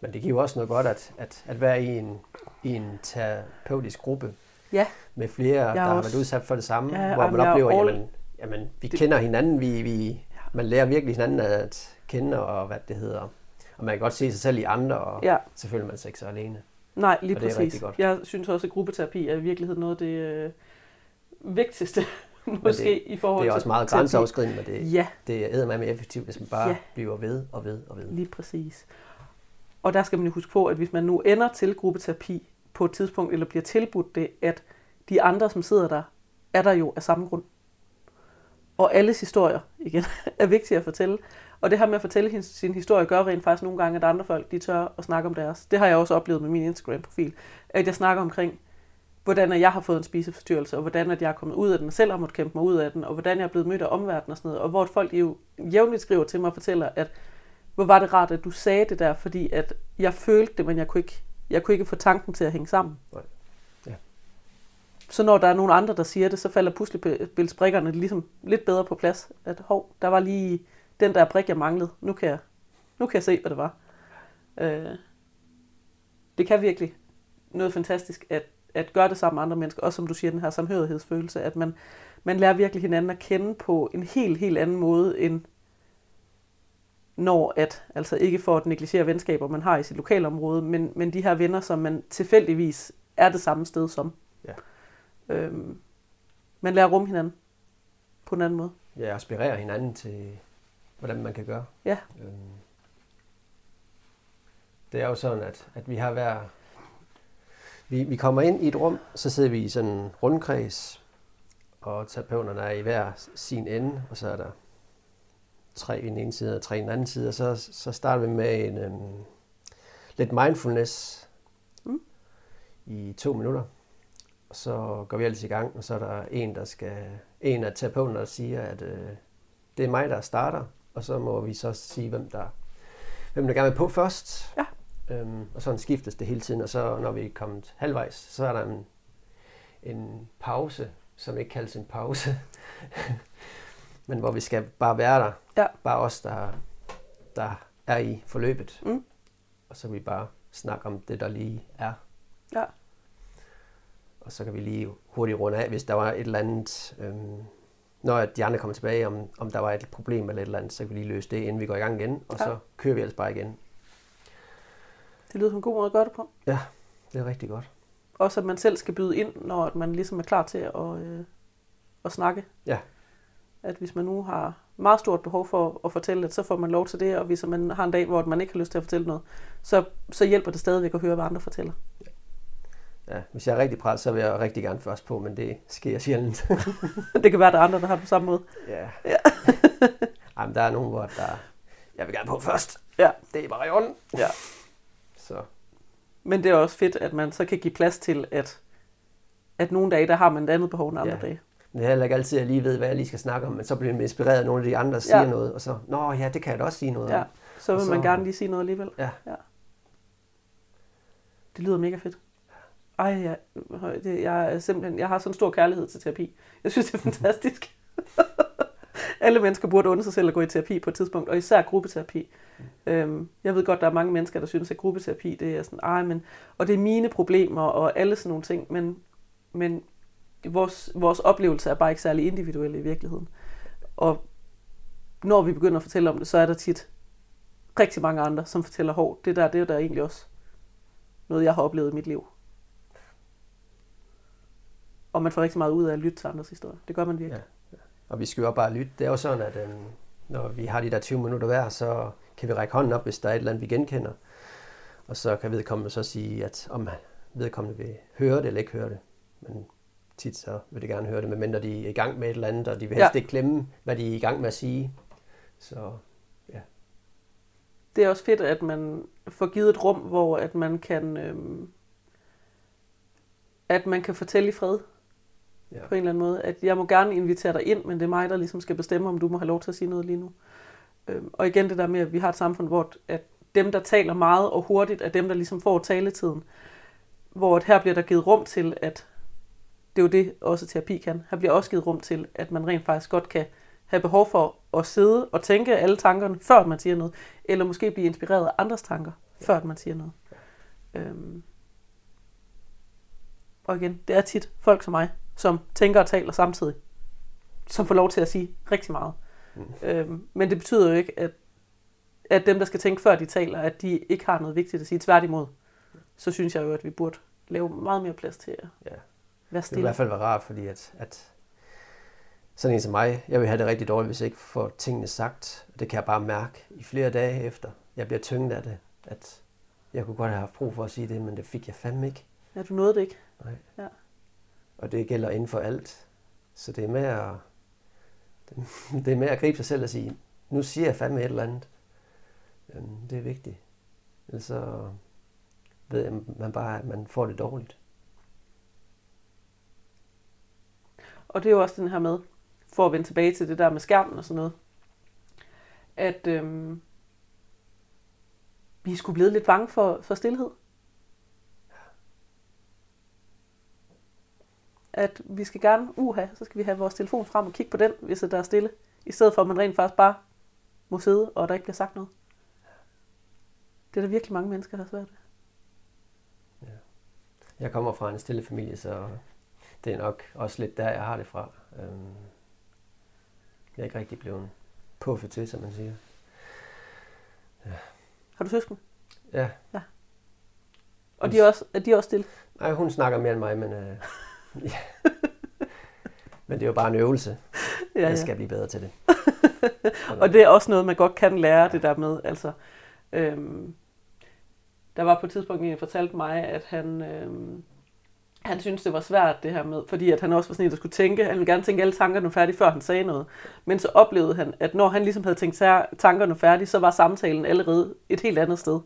Men det giver også noget godt at, at, at være i en, i en terapeutisk gruppe. Ja. Med flere, jeg der også har været udsat for det samme. Ja, hvor man oplever, at all... jamen, vi det... kender hinanden. Vi, vi, man lærer virkelig hinanden at kende, og hvad det hedder. Og man kan godt se sig selv i andre, og ja. Selvfølgelig man sig ikke så alene. Nej, lige præcis. Jeg synes også, at gruppeterapi er i virkeligheden noget af det øh, vigtigste, måske det, i forhold til. Det er også meget grænseoverskridende, men det, ja. Det er eddermame effektivt, hvis man bare ja. Bliver ved og ved og ved. Lige præcis. Og der skal man jo huske på, at hvis man nu ender til gruppeterapi på et tidspunkt, eller bliver tilbudt det, at de andre, som sidder der, er der jo af samme grund. Og alles historier, igen, er vigtige at fortælle. Og det her med at fortælle sin historie, gør rent faktisk nogle gange, at andre folk, de tør at snakke om deres. Det har jeg også oplevet med min Instagram-profil, at jeg snakker omkring, hvordan jeg har fået en spiseforstyrrelse, og hvordan jeg er kommet ud af den, og selv har måttet kæmpe mig ud af den, og hvordan jeg er blevet mødt af omverdenen og sådan noget. Og hvor folk jo jævnligt skriver til mig og fortæller, at hvor var det rart, at du sagde det der, fordi at jeg følte det, men jeg kunne ikke, jeg kunne ikke få tanken til at hænge sammen. Ja. Så når der er nogle andre, der siger det, så falder puslespilsbrikkerne ligesom lidt bedre på plads. At hov, der var lige den der brik, jeg manglede. Nu kan jeg, nu kan jeg se, hvad det var. Øh, det kan virkelig noget fantastisk at, at gøre det sammen med andre mennesker. Også som du siger, den her samhørighedsfølelse, at man, man lærer virkelig hinanden at kende på en helt, helt anden måde end når at, altså ikke for at negligere venskaber, man har i sit lokalområde, men, men de her venner, som man tilfældigvis er det samme sted som. Ja. Øhm, man lærer at rumme hinanden på en anden måde. Ja, aspirerer hinanden til, hvordan man kan gøre. Ja. Øhm, det er jo sådan, at, at vi har hver... Vi, vi kommer ind i et rum, så sidder vi i sådan en rundkreds, og terapeuterne er i hver sin ende, og så er der tre i den ene side og tre i den anden side, og så, så starter vi med en, um, lidt mindfulness mm. i to minutter. Og så går vi altid i gang, og så er der en, der skal, en af terapeuterne, der siger, at uh, det er mig, der starter, og så må vi så sige, hvem der, hvem der gerne vil på først. Ja. Um, og sådan skiftes det hele tiden, og så når vi er kommet halvvejs, så er der en, en pause, som ikke kaldes en pause, men hvor vi skal bare være der. Ja. Bare os, der, der er i forløbet. Mm. Og så kan vi bare snakke om det, der lige er. Ja. Og så kan vi lige hurtigt runde af, hvis der var et eller andet... Øhm, når de andre kommer tilbage, om, om der var et problem eller et eller andet, så kan vi lige løse det, inden vi går i gang igen. Og ja. Så kører vi altså bare igen. Det lyder som en god måde at gøre det på. Ja, det er rigtig godt. Også at man selv skal byde ind, når man ligesom er klar til at, øh, at snakke. Ja. At hvis man nu har meget stort behov for at fortælle det, så får man lov til det, og hvis man har en dag, hvor man ikke har lyst til at fortælle noget, så, så hjælper det stadigvæk at høre, hvad andre fortæller. Ja, hvis jeg er rigtig presset, så vil jeg rigtig gerne først på, men det sker sjældent. Det kan være, der er andre, der har det på samme måde. Ja. Ja. Ej, men der er nogen, hvor der... Jeg vil gerne på først. Ja. Det er bare i orden. Ja. Så. Men det er også fedt, at man så kan give plads til, at, at nogle dage, der har man et andet behov end andre ja. Dage. Det er heller ikke altid, at jeg lige ved, hvad jeg lige skal snakke om, men så bliver man inspireret af nogle af de andre, der siger ja. Noget, og så, nå ja, det kan jeg da også sige noget ja. Om. Så vil så, man gerne lige sige noget alligevel. Ja. Ja. Det lyder mega fedt. Ej, jeg, det, jeg, er simpelthen, jeg har sådan en stor kærlighed til terapi. Jeg synes, det er fantastisk. Alle mennesker burde unde sig selv at gå i terapi på et tidspunkt, og især gruppeterapi. Øhm, jeg ved godt, der er mange mennesker, der synes, at gruppeterapi, det er sådan, ej, men, og det er mine problemer, og alle sådan nogle ting, men... men Vores, vores oplevelser er bare ikke særlig individuelle i virkeligheden. Og når vi begynder at fortælle om det, så er der tit rigtig mange andre, som fortæller, hov, det der, det er der egentlig også noget, jeg har oplevet i mit liv. Og man får rigtig meget ud af at lytte til andres historier. Det gør man virkelig. Ja. Og vi skal jo bare lytte. Det er jo sådan, at øh, når vi har de der tyve minutter hver, så kan vi række hånden op, hvis der er et eller andet, vi genkender. Og så kan vedkommende så sige, at om vedkommende vil høre det eller ikke høre det. Men tit så vil de gerne høre det, medmindre de er i gang med et eller andet, og de vil helst ja. Ikke glemme, hvad de er i gang med at sige. Så, ja. Det er også fedt, at man får givet et rum, hvor at man kan, øhm, at man kan fortælle i fred ja. På en eller anden måde. At jeg må gerne invitere dig ind, men det er mig, der ligesom skal bestemme, om du må have lov til at sige noget lige nu. Øhm, og igen det der med, at vi har et samfund, hvor at dem, der taler meget og hurtigt, er dem, der ligesom får taletiden. Hvor at her bliver der givet rum til, at det er jo det, også terapi kan. Her bliver også givet rum til, at man rent faktisk godt kan have behov for at sidde og tænke alle tankerne, før man siger noget. Eller måske blive inspireret af andres tanker, før man siger noget. Øhm. Og igen, det er tit folk som mig, som tænker og taler samtidig, som får lov til at sige rigtig meget. Mm. Øhm, men det betyder jo ikke, at, at dem, der skal tænke før de taler, at de ikke har noget vigtigt at sige. Tværtimod, så synes jeg jo, at vi burde lave meget mere plads til at ja. være stille. Det vil i hvert fald være rart, fordi at, at sådan en som mig, jeg vil have det rigtig dårligt, hvis jeg ikke får tingene sagt. Det kan jeg bare mærke i flere dage efter. Jeg bliver tynget af det, at jeg kunne godt have haft brug for at sige det, men det fik jeg fandme ikke. Ja, du nåede det ikke. Nej. Ja. Og det gælder inden for alt. Så det er med at, det er med at gribe sig selv og sige, nu siger jeg fandme et eller andet. Jamen, det er vigtigt. Ellers så ved man bare, at man får det dårligt. Og det er jo også den her med, for at vende tilbage til det der med skærmen og sådan noget, at øhm, vi er sgu blevet lidt bange for, for stilhed. At vi skal gerne, uha, så skal vi have vores telefon frem og kigge på den, hvis der er stille, i stedet for at man rent faktisk bare må sidde, og der ikke bliver sagt noget. Det er der virkelig mange mennesker, der har svært ved. Ja. Jeg kommer fra en stille familie, så det er nok også lidt der, jeg har det fra. Jeg er ikke rigtig blevet puffet til, som man siger. Ja. Har du søskende? Ja. ja. Og de er, også, er de også stille? Nej, hun snakker mere end mig, men... Øh... Ja. Men det er jo bare en øvelse. Ja, ja. Jeg skal blive bedre til det. Og det er også noget, man godt kan lære, det der med. Altså, øhm, der var på et tidspunkt, jeg fortalte mig, at han, øhm, han syntes, det var svært det her med, fordi at han også var sådan en, der skulle tænke. Han ville gerne tænke alle tankerne færdige, før han sagde noget. Men så oplevede han, at når han ligesom havde tænkt tankerne færdige, så var samtalen allerede et helt andet sted.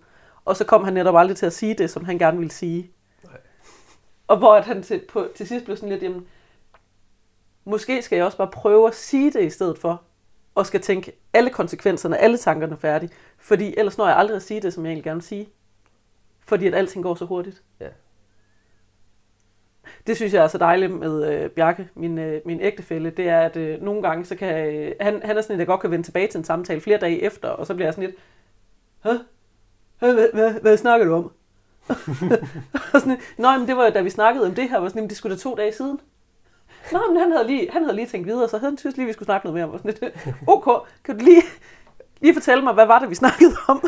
Og så kom han netop aldrig til at sige det, som han gerne ville sige. Og hvor at han til, på, til sidst blev sådan lidt, jamen, måske skal jeg også bare prøve at sige det i stedet for, og skal tænke alle konsekvenserne, alle tankerne færdige, fordi ellers når jeg aldrig at sige det, som jeg egentlig gerne vil sige, fordi at alting går så hurtigt. Ja. Det synes jeg er så dejligt med øh, Bjarke, min, øh, min ægtefælle, det er, at øh, nogle gange, så kan øh, han, han er sådan en, der godt kan vende tilbage til en samtale flere dage efter, og så bliver jeg sådan lidt, Hæ? Hvad, hvad, hvad snakker du om? sådan, Nå, men det var jo, da vi snakkede om det her, var sådan, jamen, det skulle da to dage siden. Nå, men han havde lige, han havde lige tænkt videre, så havde han synes lige, vi skulle snakke noget mere om. Og sådan lidt, okay, kan du lige, lige fortælle mig, hvad var det, vi snakkede om?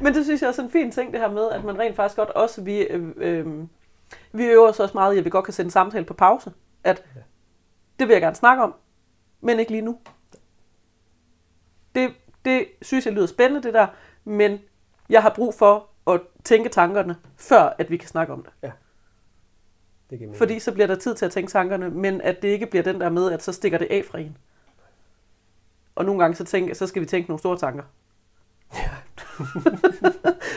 Men det synes jeg er sådan en fin ting, det her med, at man rent faktisk godt også, vi, øh, øh, vi øver os også meget i, at vi godt kan sætte en samtale på pause. At det vil jeg gerne snakke om, men ikke lige nu. Det, det synes jeg lyder spændende, det der, men jeg har brug for at tænke tankerne, før at vi kan snakke om det. Ja. Det giver mening. Fordi så bliver der tid til at tænke tankerne, men at det ikke bliver den der med, at så stikker det af fra en. Og nogle gange så, tænke, så skal vi tænke nogle store tanker. Ja.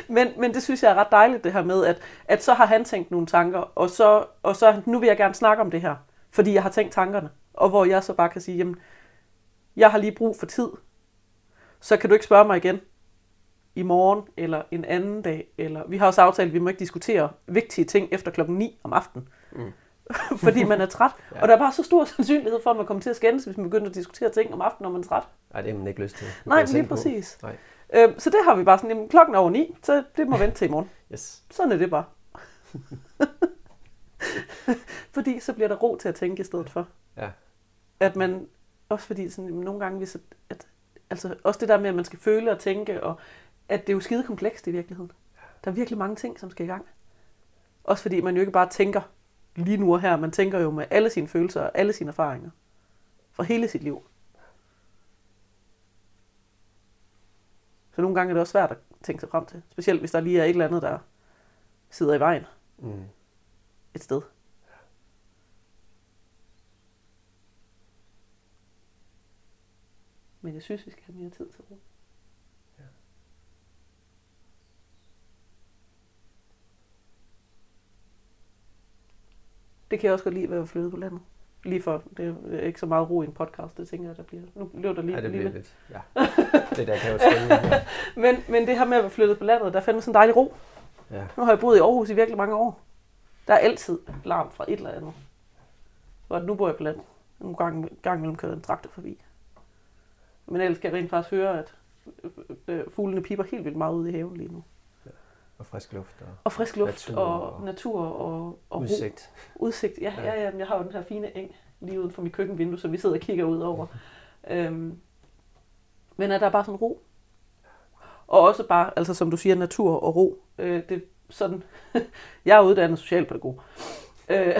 men, men det synes jeg er ret dejligt det her med, at, at så har han tænkt nogle tanker, og så, og så nu vil jeg gerne snakke om det her, fordi jeg har tænkt tankerne. Og hvor jeg så bare kan sige, jamen, jeg har lige brug for tid, så kan du ikke spørge mig igen. I morgen, eller en anden dag, eller vi har også aftalt, at vi må ikke diskutere vigtige ting efter klokken ni om aftenen, mm. fordi man er træt, ja. Og der er bare så stor sandsynlighed for, at man kommer til at skændes, hvis man begynder at diskutere ting om aftenen, når man er træt. Nej, det har man ikke lyst til. Det Nej, lige præcis. Nej. Øhm, så det har vi bare sådan, jamen, klokken over ni, så det må vente til i morgen. Yes. Sådan er det bare. Fordi så bliver der ro til at tænke i stedet for. Ja. At man, også fordi sådan, jamen, nogle gange, hvis, at, altså også det der med, at man skal føle og tænke, og at det er jo skide komplekst i virkeligheden. Der er virkelig mange ting, som skal i gang. Også fordi man jo ikke bare tænker lige nu og her, man tænker jo med alle sine følelser og alle sine erfaringer. Fra hele sit liv. Så nogle gange er det også svært at tænke sig frem til. Specielt hvis der lige er et eller andet, der sidder i vejen. Mm. Et sted. Men jeg synes, vi skal have mere tid til ro. Det kan jeg også godt lide, hvad jeg flyttede på landet. Lige for, det er ikke så meget ro i en podcast, det tænker jeg, der bliver. Nu løber der lige ja, det bliver lidt. Ja, det der kan jo spille. men, men det her med at være flyttet på landet, der fandt mig sådan en dejlig ro. Ja. Nu har jeg boet i Aarhus i virkelig mange år. Der er altid larm fra et eller andet. Og nu bor jeg blandt nogle gange, gange mellem kører en traktor forbi. Men ellers kan jeg rent faktisk høre, at fuglene piper helt vildt meget ud i haven lige nu. Ja. Og frisk luft. Og, og frisk luft natur og, og natur og, og udsigt. Ro. Udsigt. Ja, ja, ja, jeg har jo den her fine eng lige uden for mit køkkenvindue, så vi sidder og kigger ud over. øhm, men at der er bare sådan ro. Og også bare, altså som du siger, natur og ro. Øh, det sådan, jeg er uddannet socialpædagog. Øh,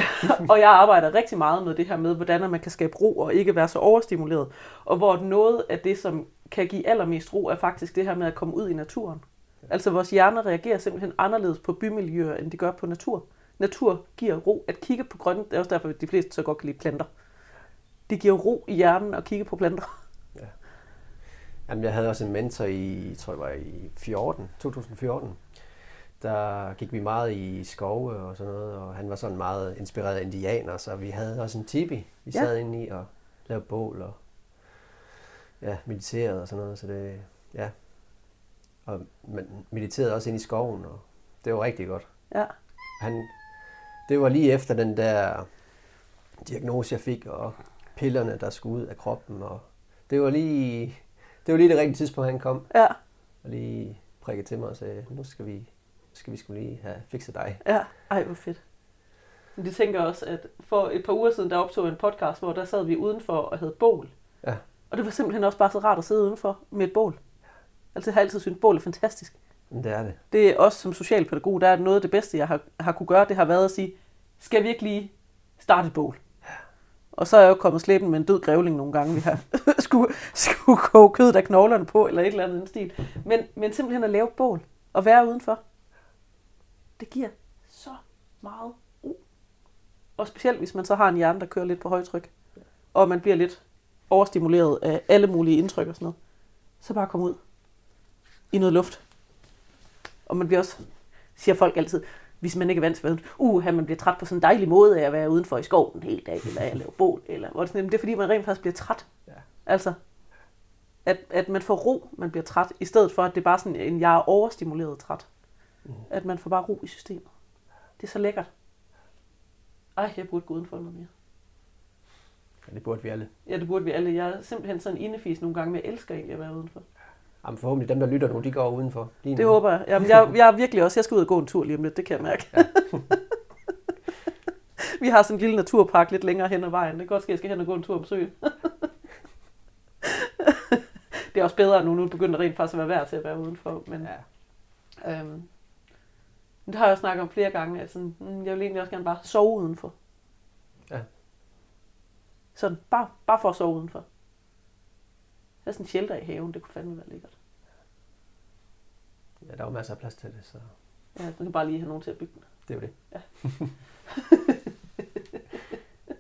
og jeg arbejder rigtig meget med det her med, hvordan man kan skabe ro og ikke være så overstimuleret. Og hvor noget af det, som kan give allermest ro, er faktisk det her med at komme ud i naturen. Altså vores hjerner reagerer simpelthen anderledes på bymiljøer, end de gør på natur. Natur giver ro. At kigge på grønne, det er også derfor, at de fleste så godt kan lide planter. Det giver ro i hjernen at kigge på planter. Ja. Jamen, jeg havde også en mentor i, tror jeg var i fjorten, tyve fjorten. Der gik vi meget i skove og sådan noget, og han var sådan meget inspireret af indianer, så vi havde også en tipi, vi sad ja. inde i og lavede bål og ja, mediterede og sådan noget, så det, ja. Og man mediterede også inde i skoven, og det var rigtig godt. Ja. Han, det var lige efter den der diagnose, jeg fik, og pillerne, der skulle ud af kroppen, og det var lige det, var lige det rigtige tidspunkt, han kom. Ja. Og lige prikkede til mig og sagde, nu skal vi skal vi skulle lige have fikset dig. Ja, ej, hvor fedt. Jeg tænker også, at for et par uger siden, der optog en podcast, hvor der sad vi udenfor og havde bål. Ja. Og det var simpelthen også bare så rart at sidde udenfor med et bål. Altså, jeg har altid syntes, bål er fantastisk. Det er det. Det er også som socialpædagog, der er noget af det bedste, jeg har, har kunne gøre, det har været at sige, skal vi ikke lige starte et bål? Ja. Og så er jeg jo kommet slæbende med en død grævling nogle gange, vi har skulle, skulle koge kødet af knoglerne på, eller et eller andet stil. Men, men simpelthen at lave bål og være udenfor. Det giver så meget ro. Og specielt, hvis man så har en hjerne, der kører lidt på højtryk, og man bliver lidt overstimuleret af alle mulige indtryk og sådan noget, så bare kom ud i noget luft. Og man bliver også, siger folk altid, hvis man ikke er vant til at være udenfor, uh, man bliver træt på sådan en dejlig måde af at være udenfor i skoven hele dag, eller at lave bål, eller hvor det sådan, det er fordi, man rent faktisk bliver træt. Ja. Altså, at, at man får ro, man bliver træt, i stedet for, at det er bare sådan en, jeg er overstimuleret træt. At man får bare ro i systemet. Det er så lækkert. Ej, jeg burde gå udenfor noget mere. Ja, det burde vi alle. Ja, det burde vi alle. Jeg er simpelthen sådan indefis nogle gange, men jeg elsker egentlig at være udenfor. Jamen forhåbentlig dem, der lytter nu, de går udenfor. Det håber jeg. Jamen, jeg. Jeg er virkelig også, jeg skal ud og gå en tur lige om lidt, det kan jeg mærke. Ja. Vi har sådan en lille naturpark lidt længere hen ad vejen. Det kan godt ske, at jeg skal hen og gå en tur om søen. Det er også bedre nu, nu begynder rent faktisk at være værd til at være udenfor. Men ja. øhm, Det har jeg også snakket om flere gange, at sådan, jeg vil egentlig også gerne bare sove udenfor. Ja. Sådan, bare, bare for at sove udenfor. Der er sådan en shelter i haven, det kunne fandme være lækkert. Ja, der er jo masser af plads til det, så... Ja, du kan bare lige have nogen til at bygge den. Det er jo det. Ja.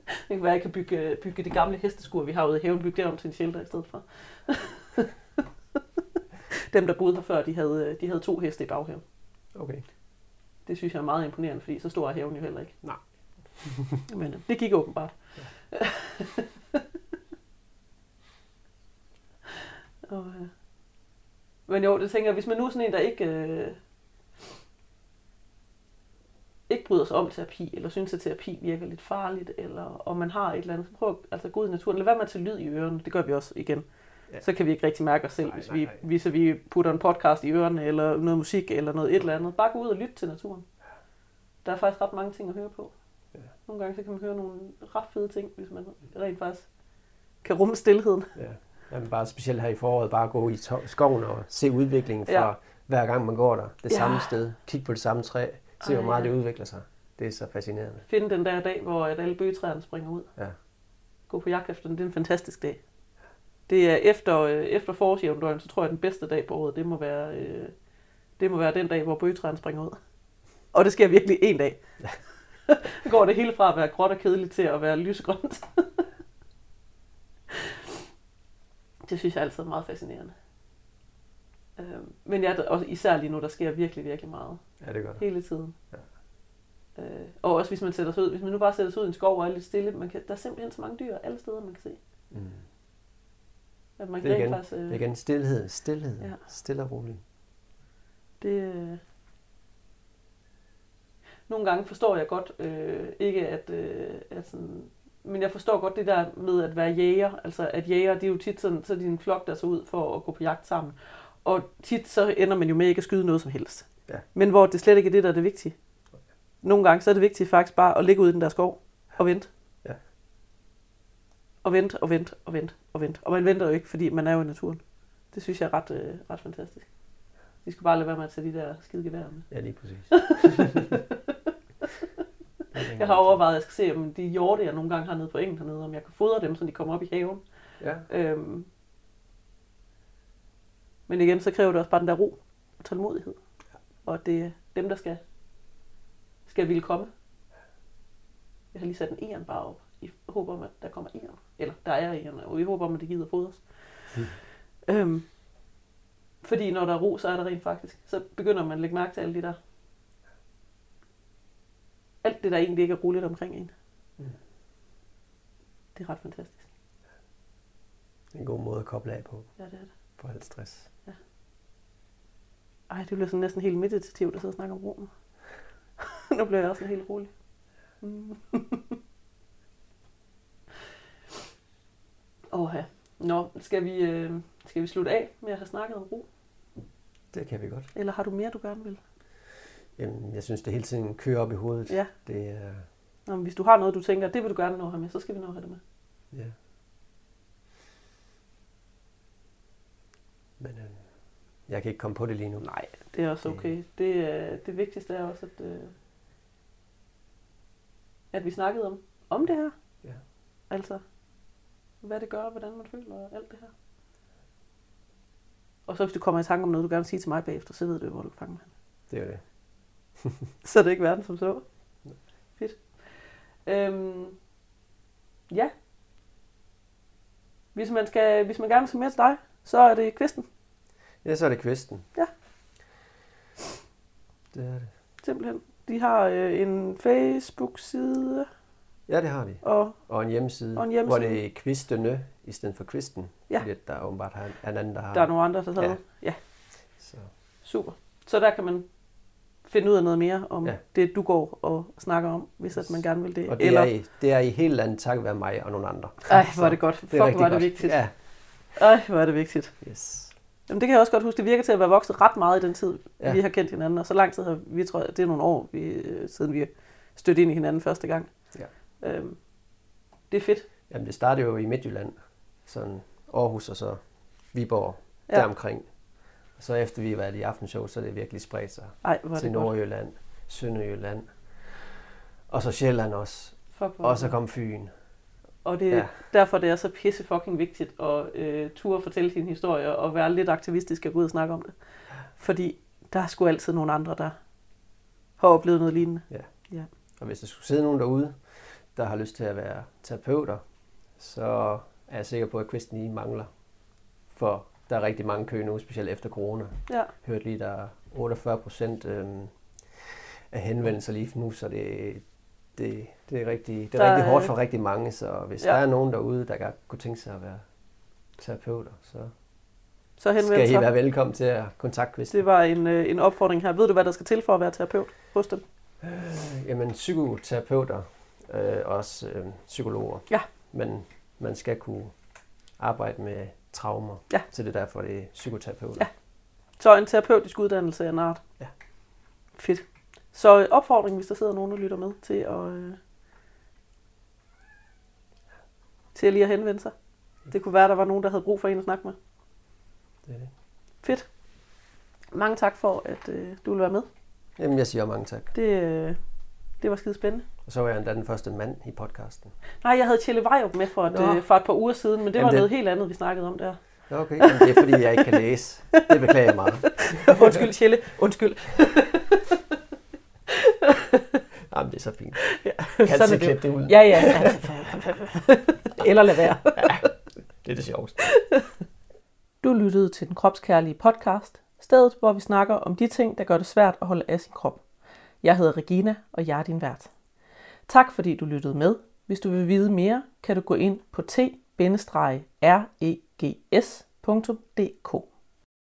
Det kan være, at jeg kan bygge, bygge det gamle hesteskur, vi har ude i haven, bygge derom til en shelter i stedet for. Dem, der boede her før, de havde, de havde to heste i baghaven. Okay. Det synes jeg er meget imponerende, fordi så stor er haven jo heller ikke. Nej. Men det gik åbenbart. Ja. Og, øh. Men jo, det tænker jeg, hvis man nu er sådan en, der ikke, øh, ikke bryder sig om terapi, eller synes, at terapi virker lidt farligt, eller om man har et eller andet, så prøv altså, gå ud i naturen. Lad være med at tage lyd i ørerne, det gør vi også igen. Ja. Så kan vi ikke rigtig mærke os selv, nej, hvis, vi, nej, nej. hvis vi putter en podcast i ørerne, eller noget musik, eller noget et eller andet. Bare gå ud og lytte til naturen. Der er faktisk ret mange ting at høre på. Ja. Nogle gange så kan man høre nogle ret fede ting, hvis man rent faktisk kan rumme stilheden. Ja. Jamen bare specielt her i foråret, bare gå i to- skoven og se udviklingen fra ja. hver gang man går der. Det ja. samme sted, kig på det samme træ, se Ej, hvor meget ja. det udvikler sig. Det er så fascinerende. Find den der dag, hvor alle bøgetræerne springer ud. Ja. Gå på jagt efter den, det er en fantastisk dag. Det er efter, øh, efter forårsjævndøgn, så tror jeg, den bedste dag på året, det må være, øh, det må være den dag, hvor bøgetræerne springer ud. Og det sker virkelig en dag. Ja. Så går det hele fra at være gråt og kedeligt til at være lysegrønt. Det synes jeg altid er meget fascinerende. Øh, men jeg, også især lige nu, der sker virkelig, virkelig meget. Ja, det gør det. Hele tiden. Ja. Øh, og også hvis man sætter sig ud, hvis man nu bare sætter sig ud i en skov og er lidt stille, man kan, der er simpelthen så mange dyr alle steder, man kan se. Mm. At man det, er igen, faktisk, øh... det er igen stilhed, stilhed, ja. stille og roligt. Det, øh... nogle gange forstår jeg godt øh, ikke, at, øh, at sådan, men jeg forstår godt det der med at være jæger. Altså at jæger, det er jo tit sådan, så er det en flok, der så ud for at gå på jagt sammen. Og tit så ender man jo med ikke at skyde noget som helst. Ja. Men hvor det slet ikke er det, der er det vigtige. Nogle gange så er det vigtigt faktisk bare at ligge ude i den der skov og vente. Ja. Og vente, og vente, og vente, og vente. Og man venter jo ikke, fordi man er jo i naturen. Det synes jeg er ret, øh, ret fantastisk. De skulle bare lade være med at tage de der skide geværer med. Ja, lige præcis. Jeg har overvejet, at jeg skal se, om de hjorte, jeg nogle gange har nede på engen hernede, om jeg kan fodre dem, så de kommer op i haven. Ja. Øhm. Men igen, så kræver det også bare den der ro og tålmodighed. Ja. Og det er dem, der skal, skal ville komme. Jeg har lige sat en eren bare op. I håber om, at der kommer eren. Eller der er eren, og vi håber om, at det gider fodres. Mm. Øhm. Fordi når der er ro, så er der rent faktisk. Så begynder man at lægge mærke til alle de der. Alt det, der egentlig ikke er roligt omkring en. Mm. Det er ret fantastisk. En god måde at koble af på. Ja, det er det. For alt stress. Ja. Ej, det bliver sådan næsten helt meditativt at sidde og snakke om ro. Nu bliver jeg også sådan helt rolig. Mm. Åh ja. Nå, skal vi, øh, skal vi slutte af med at have snakket om ro? Det kan vi godt. Eller har du mere, du gerne vil? Jamen, jeg synes, det hele tiden kører op i hovedet. Ja. Det er... Nå, men hvis du har noget, du tænker, det vil du gerne nå at have med, så skal vi nå at have det med. Ja. Men øh, jeg kan ikke komme på det lige nu. Nej, det er også okay. Det, øh, det vigtigste er også, at, øh, at vi snakkede om, om det her. Ja. Altså, hvad det gør, hvordan man føler og alt det her. Og så hvis du kommer i tanke om noget, du gerne vil sige til mig bagefter, så ved du, hvor du fanger mig. Det er det. Så er det ikke verden som så. Nej. Fedt. Øhm, ja. Hvis man, skal, hvis man gerne vil se mere til dig, så er det Kvisten. Ja, så er det Kvisten. Ja. Det er det. Simpelthen. De har øh, en Facebook-side. Ja, det har de. Og, og, en, hjemmeside, og en hjemmeside, hvor det er Kvistene i stedet for Kvisten. Ja. Fordi der er åbenbart en anden, der har... Der er nogle andre, der tager ja. ja. Så. Super. Så der kan man... finde ud af noget mere om ja. det, du går og snakker om, hvis at man gerne vil det. Og det, eller... er, I, det er I helt andet takket være mig og nogle andre. Ej, hvor er det godt. Fuck, det er rigtig hvor er det godt. vigtigt. Ja. Ej, hvor er det vigtigt. Yes. Jamen, det kan jeg også godt huske. Det virker til at være vokset ret meget i den tid, ja. vi har kendt hinanden. Og så lang tid har vi, tror jeg, det er nogle år, vi, siden vi stødte ind i hinanden første gang. Ja. Øhm, det er fedt. Jamen, det startede jo i Midtjylland. Sådan Aarhus og så Viborg, ja. deromkring. Så efter vi har været i aftenshow, så er det virkelig spredt sig. Ej, hvor er det til Nordjylland, Sønderjylland, og så Sjælland også, Fuck, og så kom Fyn. Og det er ja. derfor, det er så pisse fucking vigtigt at øh, ture fortælle sin historie og være lidt aktivistisk og gå ud og snakke om det. Fordi der er sgu altid nogle andre, der har oplevet noget lignende. Ja. ja. Og hvis der skulle sidde nogen derude, der har lyst til at være terapeuter, så er jeg sikker på, at Kvisten lige mangler for... Der er rigtig mange kø nu, specielt efter corona. Ja. Hørte lige, der er otteogfyrre procent øhm, af henvendelser lige nu, så det, det, det er rigtig, det er rigtig er, hårdt for rigtig mange. Så hvis ja. der er nogen derude, der kunne tænke sig at være terapeuter, så, så skal I være velkommen til at kontakte Kvisten. Det var en, øh, en opfordring her. Ved du, hvad der skal til for at være terapeut hos dem? Øh, jamen, psykoterapeuter og øh, også øh, psykologer. Ja. Men man skal kunne arbejde med traumer, ja. så det er derfor, det er psykoterapeuter. Ja. Så en terapeutisk uddannelse er en art. Ja. Fedt. Så opfordring, hvis der sidder nogen, der lytter med, til at, øh, til at lige at henvende sig. Det kunne være, der var nogen, der havde brug for en at snakke med. Det er det. Fedt. Mange tak for, at øh, du ville være med. Jamen, jeg siger mange tak. Det, øh, det var skide spændende. Og så var jeg endda den første mand i podcasten. Nej, jeg havde Kjelle Vejv med for et, øh, for et par uger siden, men det Jamen var det... noget helt andet, vi snakkede om der. Okay, Jamen, det er fordi, jeg ikke kan læse. Det beklager jeg meget. Undskyld, Kjelle. Undskyld. Jamen, det er så fint. Ja. Kan altid klippe det ud. Ja, ja. Eller lad være. Ja, det er det sjoveste. Du lyttede til Den Kropskærlige Podcast, stedet, hvor vi snakker om de ting, der gør det svært at holde af sin krop. Jeg hedder Regina, og jeg er din vært. Tak fordi du lyttede med. Hvis du vil vide mere, kan du gå ind på t bindestreg regs punktum d k.